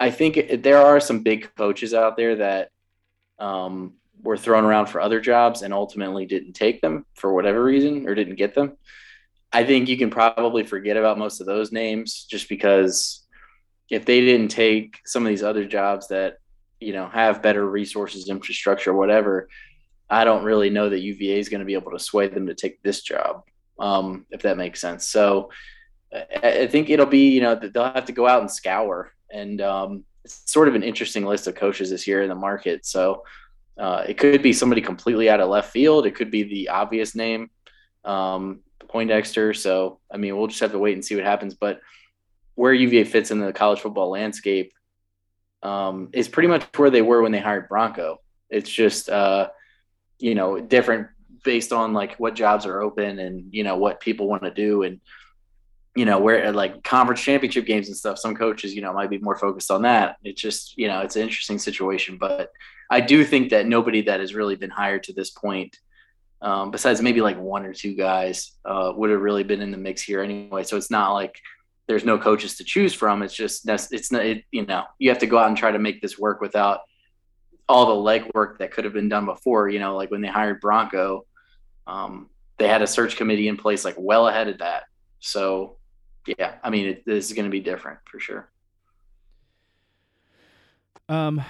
I think it, there are some big coaches out there that um, were thrown around for other jobs and ultimately didn't take them for whatever reason or didn't get them. I think you can probably forget about most of those names just because if they didn't take some of these other jobs that, you know, have better resources, infrastructure, whatever, I don't really know that U V A is going to be able to sway them to take this job, um, if that makes sense. So I, I think it'll be, you know, they'll have to go out and scour. And um, it's sort of an interesting list of coaches this year in the market. So uh, it could be somebody completely out of left field. It could be the obvious name. Um, Poindexter. So, I mean, we'll just have to wait and see what happens, but where U V A fits in the college football landscape um, is pretty much where they were when they hired Bronco. It's just, uh, you know, different based on like what jobs are open and, you know, what people want to do. And, you know, where like conference championship games and stuff, some coaches, you know, might be more focused on that. It's just, you know, it's an interesting situation, but I do think that nobody that has really been hired to this point Um, besides maybe like one or two guys uh, would have really been in the mix here anyway. So it's not like there's no coaches to choose from. It's just, it's not, it, you know, you have to go out and try to make this work without all the legwork that could have been done before, you know, like when they hired Bronco, um, they had a search committee in place, like well ahead of that. So yeah, I mean, it, this is going to be different for sure. Um,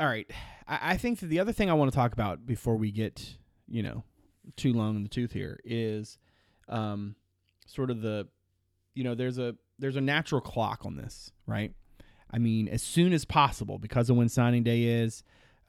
all right. I, I think that the other thing I want to talk about before we get, you know, too long in the tooth here is um, sort of the, you know, there's a there's a natural clock on this, right? I mean, as soon as possible because of when signing day is,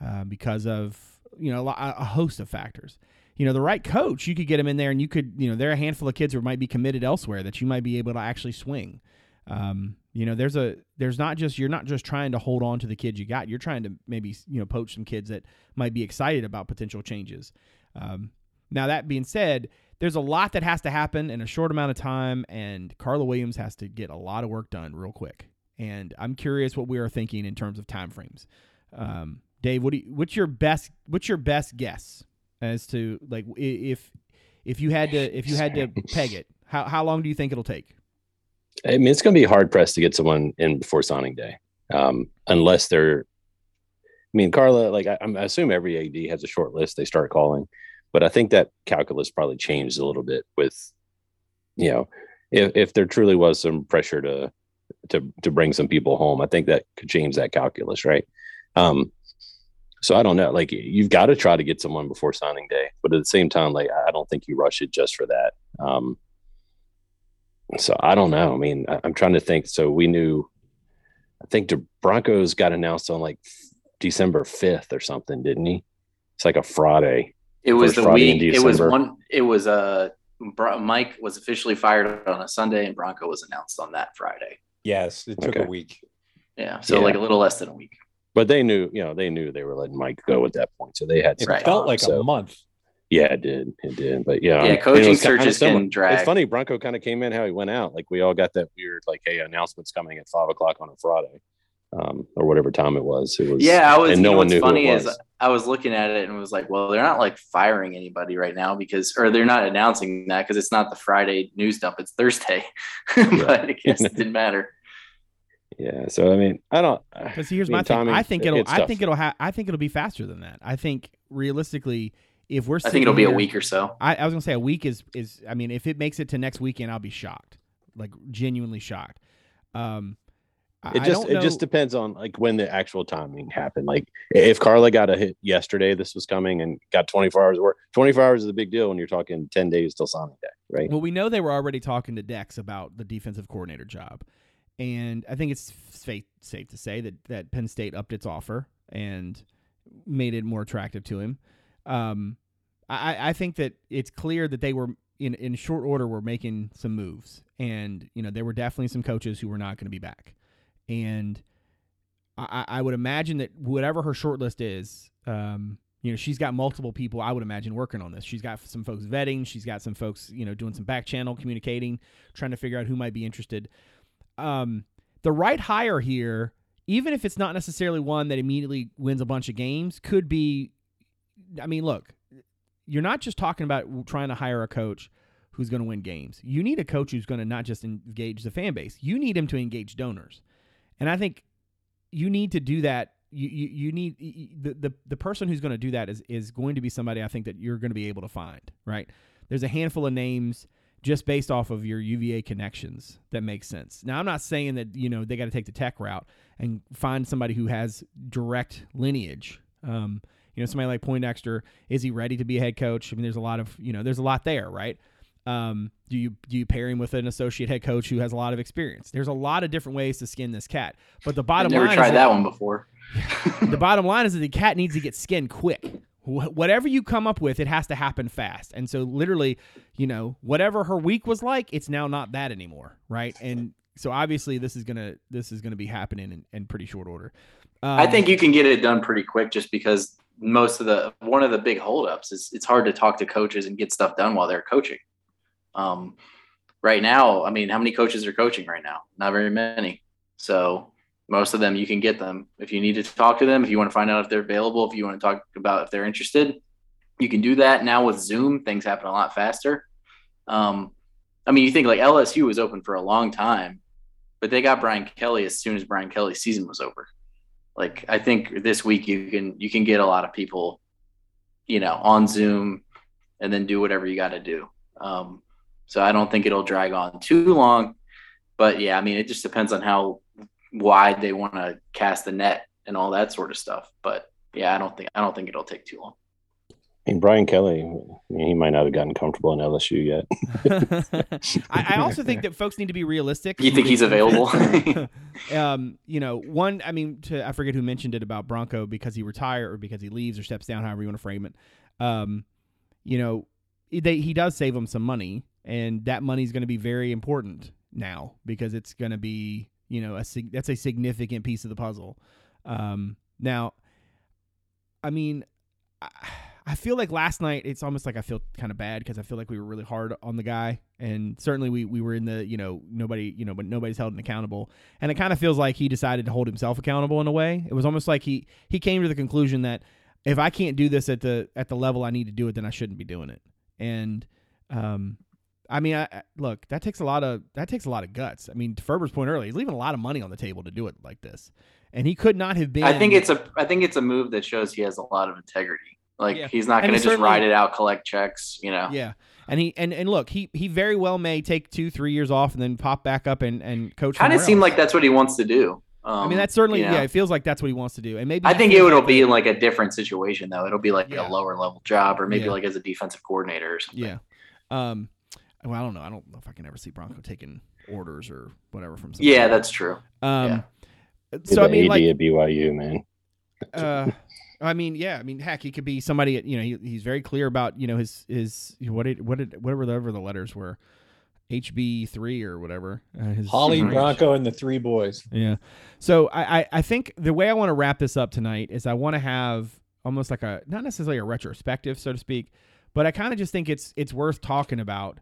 uh, because of, you know, a, a host of factors. You know, the right coach, you could get them in there and you could, you know, there are a handful of kids who might be committed elsewhere that you might be able to actually swing. Um, you know, there's a, there's not just, you're not just trying to hold on to the kids you got. You're trying to maybe, you know, poach some kids that might be excited about potential changes. Um, now that being said, there's a lot that has to happen in a short amount of time, and Carla Williams has to get a lot of work done real quick. And I'm curious what we are thinking in terms of timeframes. Um, Dave, what do you, what's your best, what's your best guess as to like, if, if you had to, if you had to peg it, how, how long do you think it'll take? I mean, it's going to be hard pressed to get someone in before signing day, um, unless they're, I mean, Carla, like I, I assume every A D has a short list they start calling, but I think that calculus probably changed a little bit with, you know, if, if there truly was some pressure to, to, to bring some people home, I think that could change that calculus. Right. Um, so I don't know, like you've got to try to get someone before signing day, but at the same time, like, I don't think you rush it just for that. Um, so I don't know. I mean, I, I'm trying to think. So we knew, I think the Broncos got announced on like December fifth or something, didn't he? It's like a Friday. It was the Friday week. It was one. It was a uh, Mike was officially fired on a Sunday, and Bronco was announced on that Friday. Yes, it took okay. a week. Yeah, so yeah. like a little less than a week. But they knew, you know, they knew they were letting Mike go at that point, so they had. It felt time, like so. a month. Yeah, it did. It did. But yeah, yeah. Coaching was, searches can drag. It's funny. Bronco kind of came in how he went out. Like we all got that weird, like, hey, announcement's coming at five o'clock on a Friday. Um, or whatever time it was. It was yeah, I was, and no you know, one knew what's funny who it was. Is I was looking at it and was like, well, they're not like firing anybody right now because, or they're not announcing that because it's not the Friday news dump. It's Thursday, yeah. But I guess it didn't matter. Yeah. So, I mean, I don't, because here's I mean, my thing. Timing, I think it'll, I think it'll have, I think it'll be faster than that. I think realistically, if we're, I think it'll be here, a week or so. I, I was gonna say a week is, is, I mean, if it makes it to next weekend, I'll be shocked, like genuinely shocked. Um, It just it just depends on like when the actual timing happened. Like if Carla got a hit yesterday, this was coming and got twenty-four hours of work. twenty-four hours is a big deal when you're talking ten days till signing day, right? Well, we know they were already talking to Dex about the defensive coordinator job, and I think it's safe safe to say that that Penn State upped its offer and made it more attractive to him. Um, I I think that it's clear that they were in in short order were making some moves, and you know there were definitely some coaches who were not going to be back. And I, I would imagine that whatever her short list is, um, you know, she's got multiple people, I would imagine, working on this. She's got some folks vetting. She's got some folks, you know, doing some back channel communicating, trying to figure out who might be interested. Um, the right hire here even if it's not necessarily one that immediately wins a bunch of games, could be, I mean, look, you're not just talking about trying to hire a coach who's going to win games. You need a coach who's going to not just engage the fan base. You need him to engage donors. And I think you need to do that. You you, you need the, the the person who's going to do that is, is going to be somebody I think that you're going to be able to find, right? There's a handful of names just based off of your U V A connections that make sense. Now, I'm not saying that, you know, they got to take the Tech route and find somebody who has direct lineage. Um, you know, somebody like Poindexter, is he ready to be a head coach? I mean, there's a lot of, you know, there's a lot there, right? Um, do you do you pair him with an associate head coach who has a lot of experience? There's a lot of different ways to skin this cat. But the bottom I've never line tried is that one before. The bottom line is that the cat needs to get skinned quick. Whatever you come up with, it has to happen fast. And so literally, you know, whatever her week was like, it's now not that anymore, right? And so obviously this is gonna this is gonna be happening in, in pretty short order. Um, I think you can get it done pretty quick, just because most of the one of the big holdups is it's hard to talk to coaches and get stuff done while they're coaching. Um, right now, I mean, how many coaches are coaching right now? Not very many. So most of them, you can get them. If you need to talk to them, if you want to find out if they're available, if you want to talk about if they're interested, you can do that. Now with Zoom, things happen a lot faster. Um, I mean, you think like L S U was open for a long time, but they got Brian Kelly as soon as Brian Kelly's season was over. Like, I think this week you can, you can get a lot of people, you know, on Zoom and then do whatever you got to do. Um, So I don't think it'll drag on too long, but yeah, I mean, it just depends on how wide they want to cast the net and all that sort of stuff. But yeah, I don't think, I don't think it'll take too long. I mean, Brian Kelly, I mean, he might not have gotten comfortable in L S U yet. I, I also think that folks need to be realistic. You think he's available? um, you know, one, I mean, to, I forget who mentioned it about Bronco, because he retired or because he leaves or steps down, however you want to frame it. Um, you know, they, he does save them some money. And that money is going to be very important now, because it's going to be, you know, a that's a significant piece of the puzzle. Um, now, I mean, I, I feel like last night, it's almost like I feel kind of bad, because I feel like we were really hard on the guy. And certainly we, we were in the, you know, nobody, you know, but nobody's held him accountable. And it kind of feels like he decided to hold himself accountable in a way. It was almost like he, he came to the conclusion that if I can't do this at the, at the level I need to do it, then I shouldn't be doing it. And, um, I mean, I, look, that takes a lot of that takes a lot of guts. I mean, to Ferber's point earlier, he's leaving a lot of money on the table to do it like this, and he could not have been. I think it's a I think it's a move that shows he has a lot of integrity. Like, yeah. He's not going to just ride it out, collect checks, you know. Yeah, and he and, and look, he he very well may take two, three years off and then pop back up and and coach. Kind of seemed like that's what he wants to do. Um, I mean, that's certainly, you know, yeah, it feels like that's what he wants to do. And maybe I think it will be in like a different situation though. It'll be like yeah. a lower level job, or maybe yeah. like as a defensive coordinator or something. Yeah. Um. Well, I don't know. I don't know if I can ever see Bronco taking orders or whatever from somebody. Yeah, that's true. Um, yeah. So the I mean, A D like at B Y U, man. uh, I mean, yeah. I mean, heck, he could be somebody. You know, he, he's very clear about, you know, his his what it what it whatever the, whatever the letters were, H B three or whatever. Uh, his Holly range. Bronco and the three boys. Yeah. So I, I I think the way I want to wrap this up tonight is I want to have almost like a not necessarily a retrospective, so to speak, but I kind of just think it's it's worth talking about.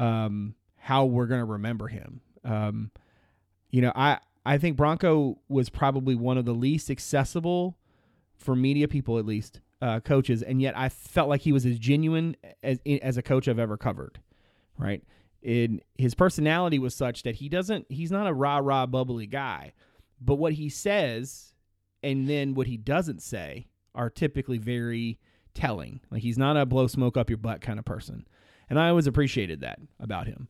Um, how we're going to remember him. Um, you know, I, I think Bronco was probably one of the least accessible for media people, at least, uh, coaches. And yet I felt like he was as genuine as, as a coach I've ever covered. Right. And his personality was such that he doesn't, he's not a rah, rah, bubbly guy, but what he says and then what he doesn't say are typically very telling. Like, he's not a blow smoke up your butt kind of person. And I always appreciated that about him.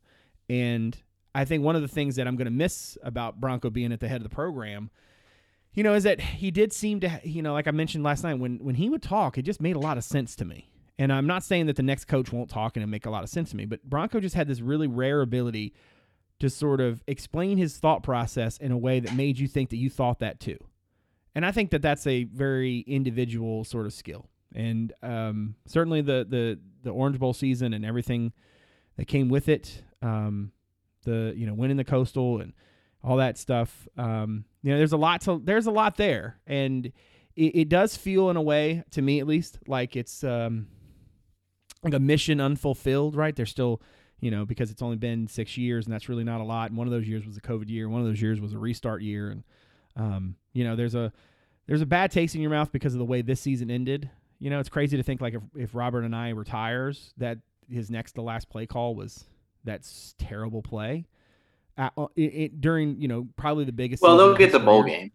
And I think one of the things that I'm going to miss about Bronco being at the head of the program, you know, is that he did seem to, you know, like I mentioned last night, when, when he would talk, it just made a lot of sense to me. And I'm not saying that the next coach won't talk and it'll make a lot of sense to me, but Bronco just had this really rare ability to sort of explain his thought process in a way that made you think that you thought that too. And I think that that's a very individual sort of skill. And um, certainly the, the the Orange Bowl season and everything that came with it, um, the you know winning the Coastal and all that stuff. Um, you know, there's a lot to there's a lot there, and it, it does feel in a way, to me at least, like it's um, like a mission unfulfilled. Right? There's still, you know, because it's only been six years, and that's really not a lot. And one of those years was a COVID year. One of those years was a restart year, and Um, you know, there's a there's a bad taste in your mouth because of the way this season ended. You know, it's crazy to think, like, if, if Robert and I retires, that his next to last play call was that terrible play uh, it, it, during, you know, probably the biggest. Well, they'll get the bowl game.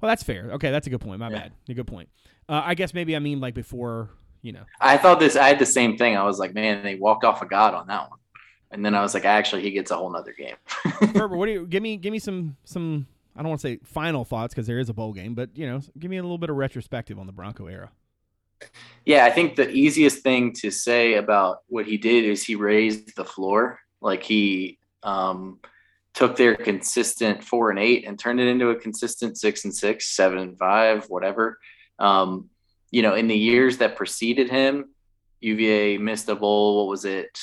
Well, that's fair. Okay, that's a good point. My yeah. bad. A good point. Uh, I guess maybe I mean like before, you know. I thought this. I had the same thing. I was like, man, they walked off a god on that one, and then I was like, actually, he gets a whole nother game. Ferber, what do you give me? Give me some some. I don't want to say final thoughts because there is a bowl game, but you know, give me a little bit of retrospective on the Bronco era. Yeah, I think the easiest thing to say about what he did is he raised the floor. Like he um, took their consistent four and eight and turned it into a consistent six and six, seven and five, whatever. Um, you know, in the years that preceded him, U V A missed a bowl. What was it,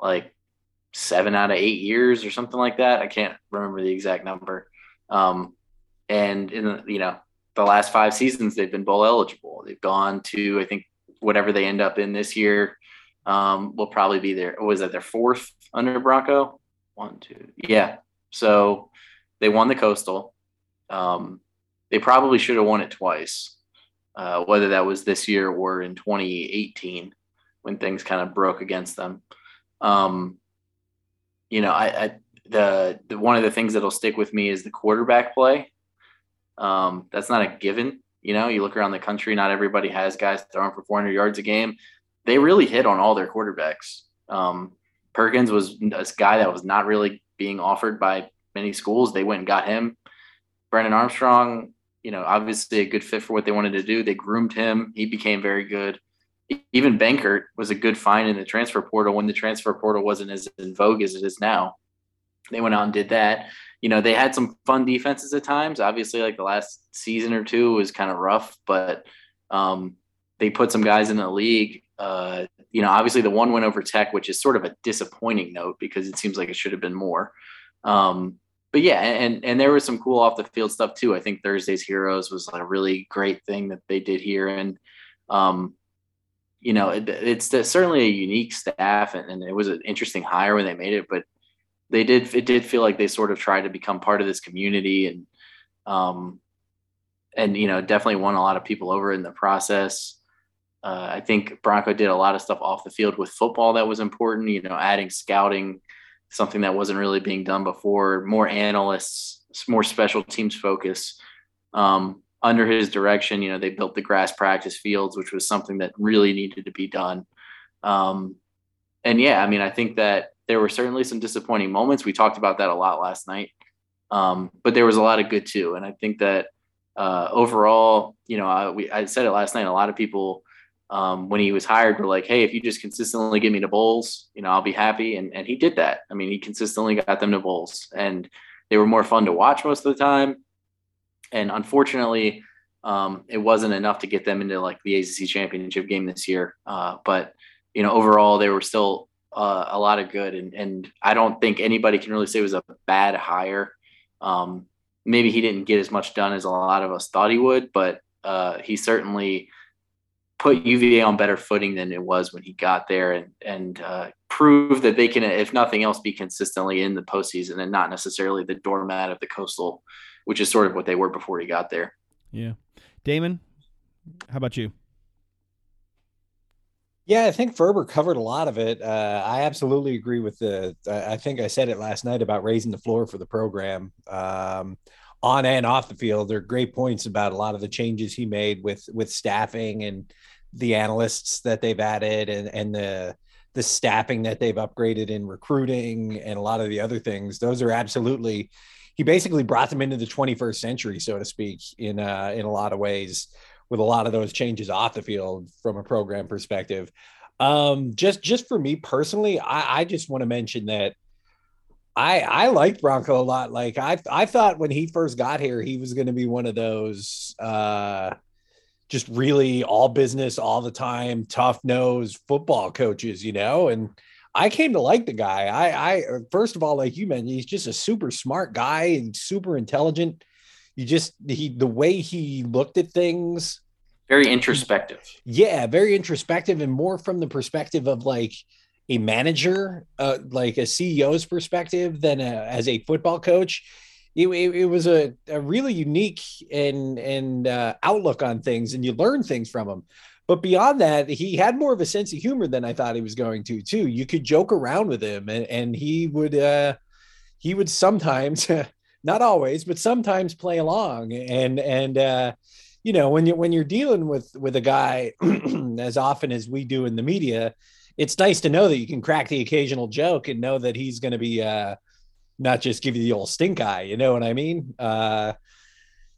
like seven out of eight years or something like that? I can't remember the exact number. Um, and in you know. The last five seasons they've been bowl eligible. They've gone to, I think, whatever they end up in this year um, will probably be their, was that their fourth under Bronco? One, two. Yeah. So they won the Coastal. Um, they probably should have won it twice, uh, whether that was this year or in twenty eighteen when things kind of broke against them. Um, you know, I, I the, the one of the things that'll stick with me is the quarterback play. Um, that's not a given. You know, you look around the country, not everybody has guys throwing for four hundred yards a game. They really hit on all their quarterbacks. Um, Perkins was this guy that was not really being offered by many schools. They went and got him. Brendan Armstrong, you know, obviously a good fit for what they wanted to do. They groomed him. He became very good. Even Benkert was a good find in the transfer portal when the transfer portal wasn't as in vogue as it is now. They went out and did that. You know, they had some fun defenses at times. Obviously, like the last season or two was kind of rough, but um, they put some guys in the league. Uh, you know, obviously the one win over Tech, which is sort of a disappointing note because it seems like it should have been more. Um, but yeah, and and there was some cool off the field stuff too. I think Thursday's Heroes was like a really great thing that they did here, and um, you know, it, it's certainly a unique staff, and, and it was an interesting hire when they made it, but. They did. It did feel like they sort of tried to become part of this community, and um, and you know, definitely won a lot of people over in the process. Uh, I think Bronco did a lot of stuff off the field with football that was important. You know, adding scouting, something that wasn't really being done before. More analysts, more special teams focus um, under his direction. You know, they built the grass practice fields, which was something that really needed to be done. Um, and yeah, I mean, I think that. There were certainly some disappointing moments. We talked about that a lot last night, um, but there was a lot of good too. And I think that uh, overall, you know, I, we, I said it last night, a lot of people um, when he was hired were like, hey, if you just consistently get me to bowls, you know, I'll be happy. And and he did that. I mean, he consistently got them to bowls and they were more fun to watch most of the time. And unfortunately um, it wasn't enough to get them into like the A C C championship game this year. Uh, but, you know, overall they were still, Uh, a lot of good, and and I don't think anybody can really say it was a bad hire. Um, maybe he didn't get as much done as a lot of us thought he would, but uh, he certainly put U V A on better footing than it was when he got there, and and uh, proved that they can, if nothing else, be consistently in the postseason and not necessarily the doormat of the Coastal, which is sort of what they were before he got there. Yeah. Damon, how about you? Yeah, I think Ferber covered a lot of it. Uh, I absolutely agree with the, I think I said it last night about raising the floor for the program um, on and off the field. There are great points about a lot of the changes he made with, with staffing and the analysts that they've added and, and the, the staffing that they've upgraded in recruiting and a lot of the other things. Those are absolutely, he basically brought them into the twenty-first century, so to speak, in uh, in a lot of ways. With a lot of those changes off the field from a program perspective. Um, just, just for me personally, I, I just want to mention that I, I liked Bronco a lot. Like I, I thought when he first got here, he was going to be one of those uh, just really all business all the time, tough nosed football coaches, you know? And I came to like the guy. I, I, first of all, like you mentioned, he's just a super smart guy and super intelligent. You just he the way he looked at things, very introspective. Yeah, very introspective, and more from the perspective of like a manager, uh, like a C E O's perspective than a, as a football coach. it, it, it was a, a really unique and and uh, outlook on things, and you learn things from him. But beyond that, he had more of a sense of humor than I thought he was going to, too. You could joke around with him, and, and he would uh, he would sometimes, not always, but sometimes play along. And, and uh, you know, when, you, when you're dealing with, with a guy as often as we do in the media, it's nice to know that you can crack the occasional joke and know that he's going to be uh, not just give you the old stink eye. You know what I mean? Uh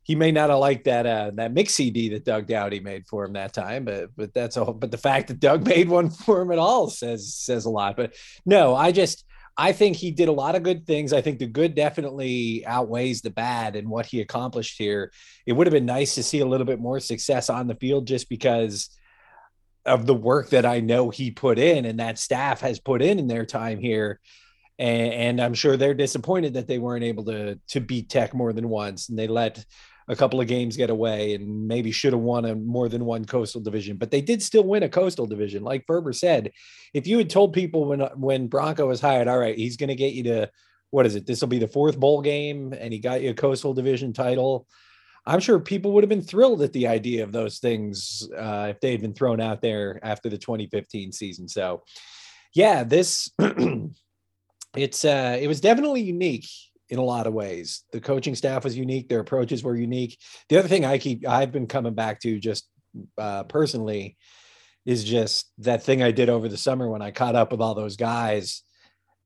He may not have liked that uh, that mix C D that Doug Dowdy made for him that time, but but that's a but the fact that Doug made one for him at all says says a lot. But no, I just I think he did a lot of good things. I think the good definitely outweighs the bad in what he accomplished here. It would have been nice to see a little bit more success on the field, just because of the work that I know he put in and that staff has put in in their time here. And, and I'm sure they're disappointed that they weren't able to to beat Tech more than once, and they let a couple of games get away and maybe should have won a more than one coastal division, but they did still win a coastal division. Like Ferber said, if you had told people when, when Bronco was hired, all right, he's going to get you to, what is it? This will be the fourth bowl game. And he got you a coastal division title. I'm sure people would have been thrilled at the idea of those things uh, if they had been thrown out there after the twenty fifteen season. So yeah, this it's uh, it was definitely unique in a lot of ways. The coaching staff was unique. Their approaches were unique. The other thing I keep, I've been coming back to just uh, personally is just that thing I did over the summer when I caught up with all those guys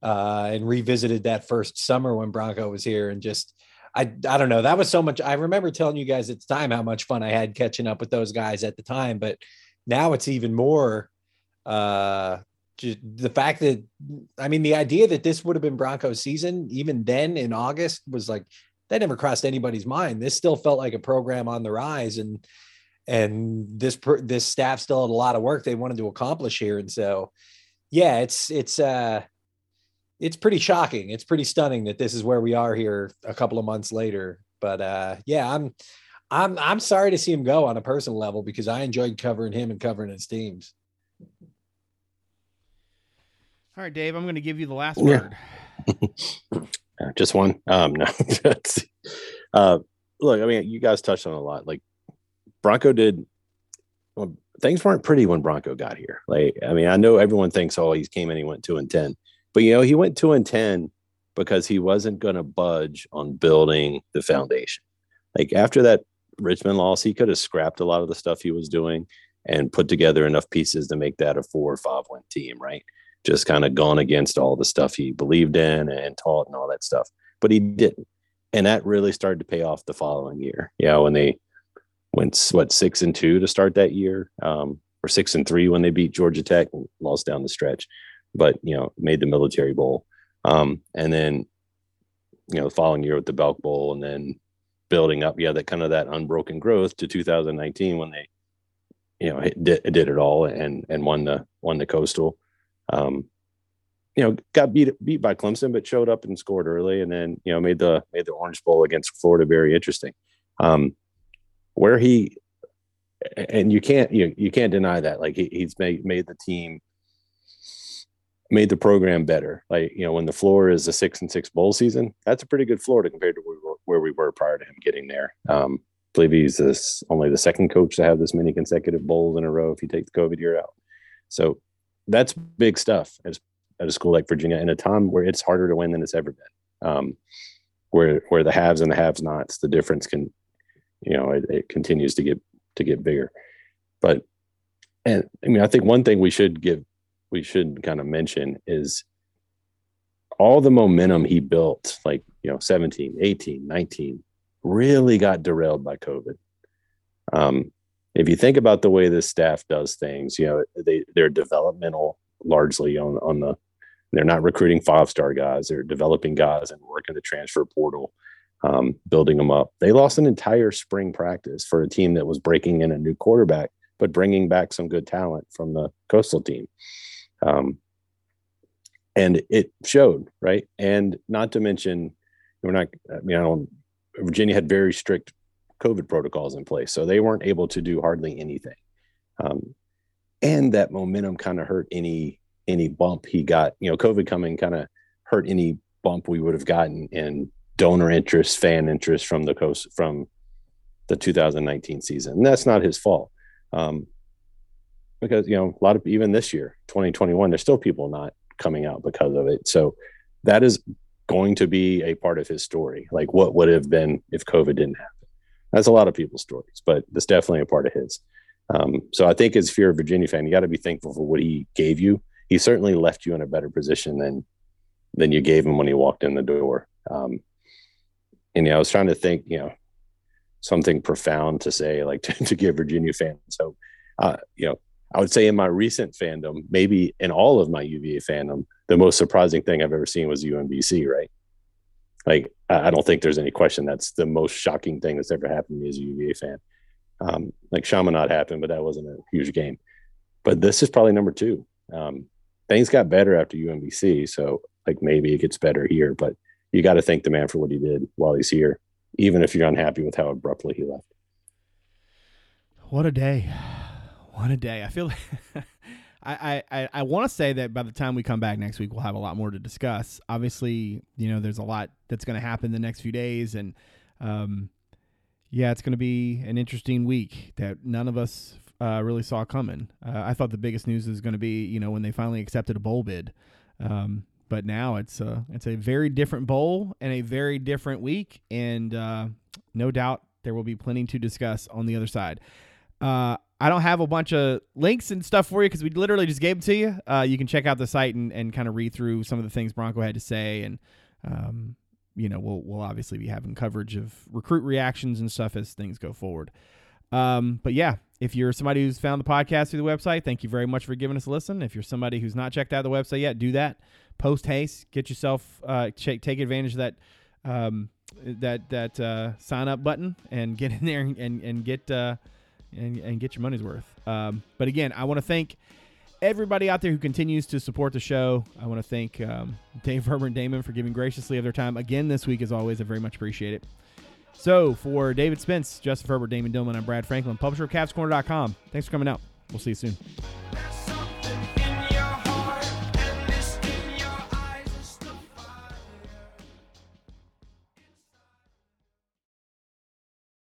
uh, and revisited that first summer when Bronco was here. And just, I, I don't know, that was so much. I remember telling you guys at the time how much fun I had catching up with those guys at the time, but now it's even more uh the fact that, I mean, the idea that this would have been Bronco's season, even then in August, was like, that never crossed anybody's mind. This still felt like a program on the rise, and, and this, this staff still had a lot of work they wanted to accomplish here. And so, yeah, it's, it's, uh, it's pretty shocking. It's pretty stunning that this is where we are here a couple of months later. But uh, yeah, I'm, I'm, I'm sorry to see him go on a personal level, because I enjoyed covering him and covering his teams. All right, Dave, I'm going to give you the last word. Just one. Um, no, that's, uh, look, I mean, you guys touched on a lot. Like, Bronco did, well, things weren't pretty when Bronco got here. Like, I mean, I know everyone thinks, oh, he came in, he went two and ten, but you know, he went two and ten because he wasn't going to budge on building the foundation. Like, after that Richmond loss, he could have scrapped a lot of the stuff he was doing and put together enough pieces to make that a four or five win team, right? Just kind of gone against all the stuff he believed in and taught and all that stuff. But he didn't. And that really started to pay off the following year. Yeah, you know, when they went, what, six and two to start that year, um, or six and three when they beat Georgia Tech and lost down the stretch, but, you know, made the Military Bowl. Um, and then, you know, the following year with the Belk Bowl, and then building up, yeah, that kind of that unbroken growth to two thousand nineteen when they, you know, it did, it did it all and and won the won the Coastal. Um, you know, got beat beat by Clemson, but showed up and scored early, and then, you know, made the made the Orange Bowl against Florida very interesting. Um, where he, and you can't you you can't deny that, like, he, he's made made the team, made the program better. Like, you know, when the floor is a six and six bowl season, that's a pretty good floor to compare to where we were, where we were prior to him getting there. Um, I believe he's this only the second coach to have this many consecutive bowls in a row if you take the COVID year out. So that's big stuff at a school like Virginia, in a time where it's harder to win than it's ever been, um, where where the haves and the have-nots, the difference can, you know, it, it continues to get to get bigger. But, and I mean, I think one thing we should give, we should kind of mention is all the momentum he built, like, you know, seventeen, eighteen, nineteen, really got derailed by COVID. Um, If you think about the way this staff does things, you know, they, they're developmental largely on, on the, they're not recruiting five-star guys. They're developing guys and working the transfer portal, um, building them up. They lost an entire spring practice for a team that was breaking in a new quarterback, but bringing back some good talent from the Coastal team. Um, and it showed, right? And not to mention, we're not, I mean, I don't, Virginia had very strict COVID protocols in place, so they weren't able to do hardly anything, um, and that momentum kind of hurt any any bump he got. You know, COVID coming kind of hurt any bump we would have gotten in donor interest, fan interest from the coast, from the two thousand nineteen season. And that's not his fault. Um, because, you know, a lot of, even this year, twenty twenty-one, there's still people not coming out because of it. So that is going to be a part of his story. Like, what would have been if COVID didn't happen? That's a lot of people's stories, but that's definitely a part of his. Um, so I think as if you're a Virginia fan, you got to be thankful for what he gave you. He certainly left you in a better position than, than you gave him when he walked in the door. Um, and, you know, I was trying to think, you know, something profound to say, like to, to give Virginia fans. So, uh, you know, I would say in my recent fandom, maybe in all of my U V A fandom, the most surprising thing I've ever seen was U M B C, right? Like, I don't think there's any question that's the most shocking thing that's ever happened to me as a U V A fan. Um, like Chaminade happened, but that wasn't a huge game. But this is probably number two. Um, things got better after U M B C, so like maybe it gets better here, but you got to thank the man for what he did while he's here, even if you're unhappy with how abruptly he left. What a day. What a day. I feel like I, I, I want to say that by the time we come back next week, we'll have a lot more to discuss. Obviously, you know, there's a lot that's going to happen the next few days. And, um, yeah, it's going to be an interesting week that none of us uh, really saw coming. Uh, I thought the biggest news was going to be, you know, when they finally accepted a bowl bid. Um, but now it's a, it's a very different bowl and a very different week. And uh, no doubt there will be plenty to discuss on the other side. Uh, I don't have a bunch of links and stuff for you because we literally just gave them to you. Uh, you can check out the site and, and kind of read through some of the things Bronco had to say. And, um, you know, we'll we'll obviously be having coverage of recruit reactions and stuff as things go forward. Um, but, yeah, if you're somebody who's found the podcast through the website, thank you very much for giving us a listen. If you're somebody who's not checked out the website yet, do that. Post haste. Get yourself uh, – take advantage of that um, that that uh, sign-up button and get in there and, and, and get uh, – And, and get your money's worth. Um, but again, I want to thank everybody out there who continues to support the show. I want to thank um, Dave Ferber and Damon for giving graciously of their time again this week. As always, I very much appreciate it. So for David Spence, Justin Ferber, Damon Dillman, I'm Brad Franklin, publisher of Cavs Corner dot com. Thanks for coming out. We'll see you soon.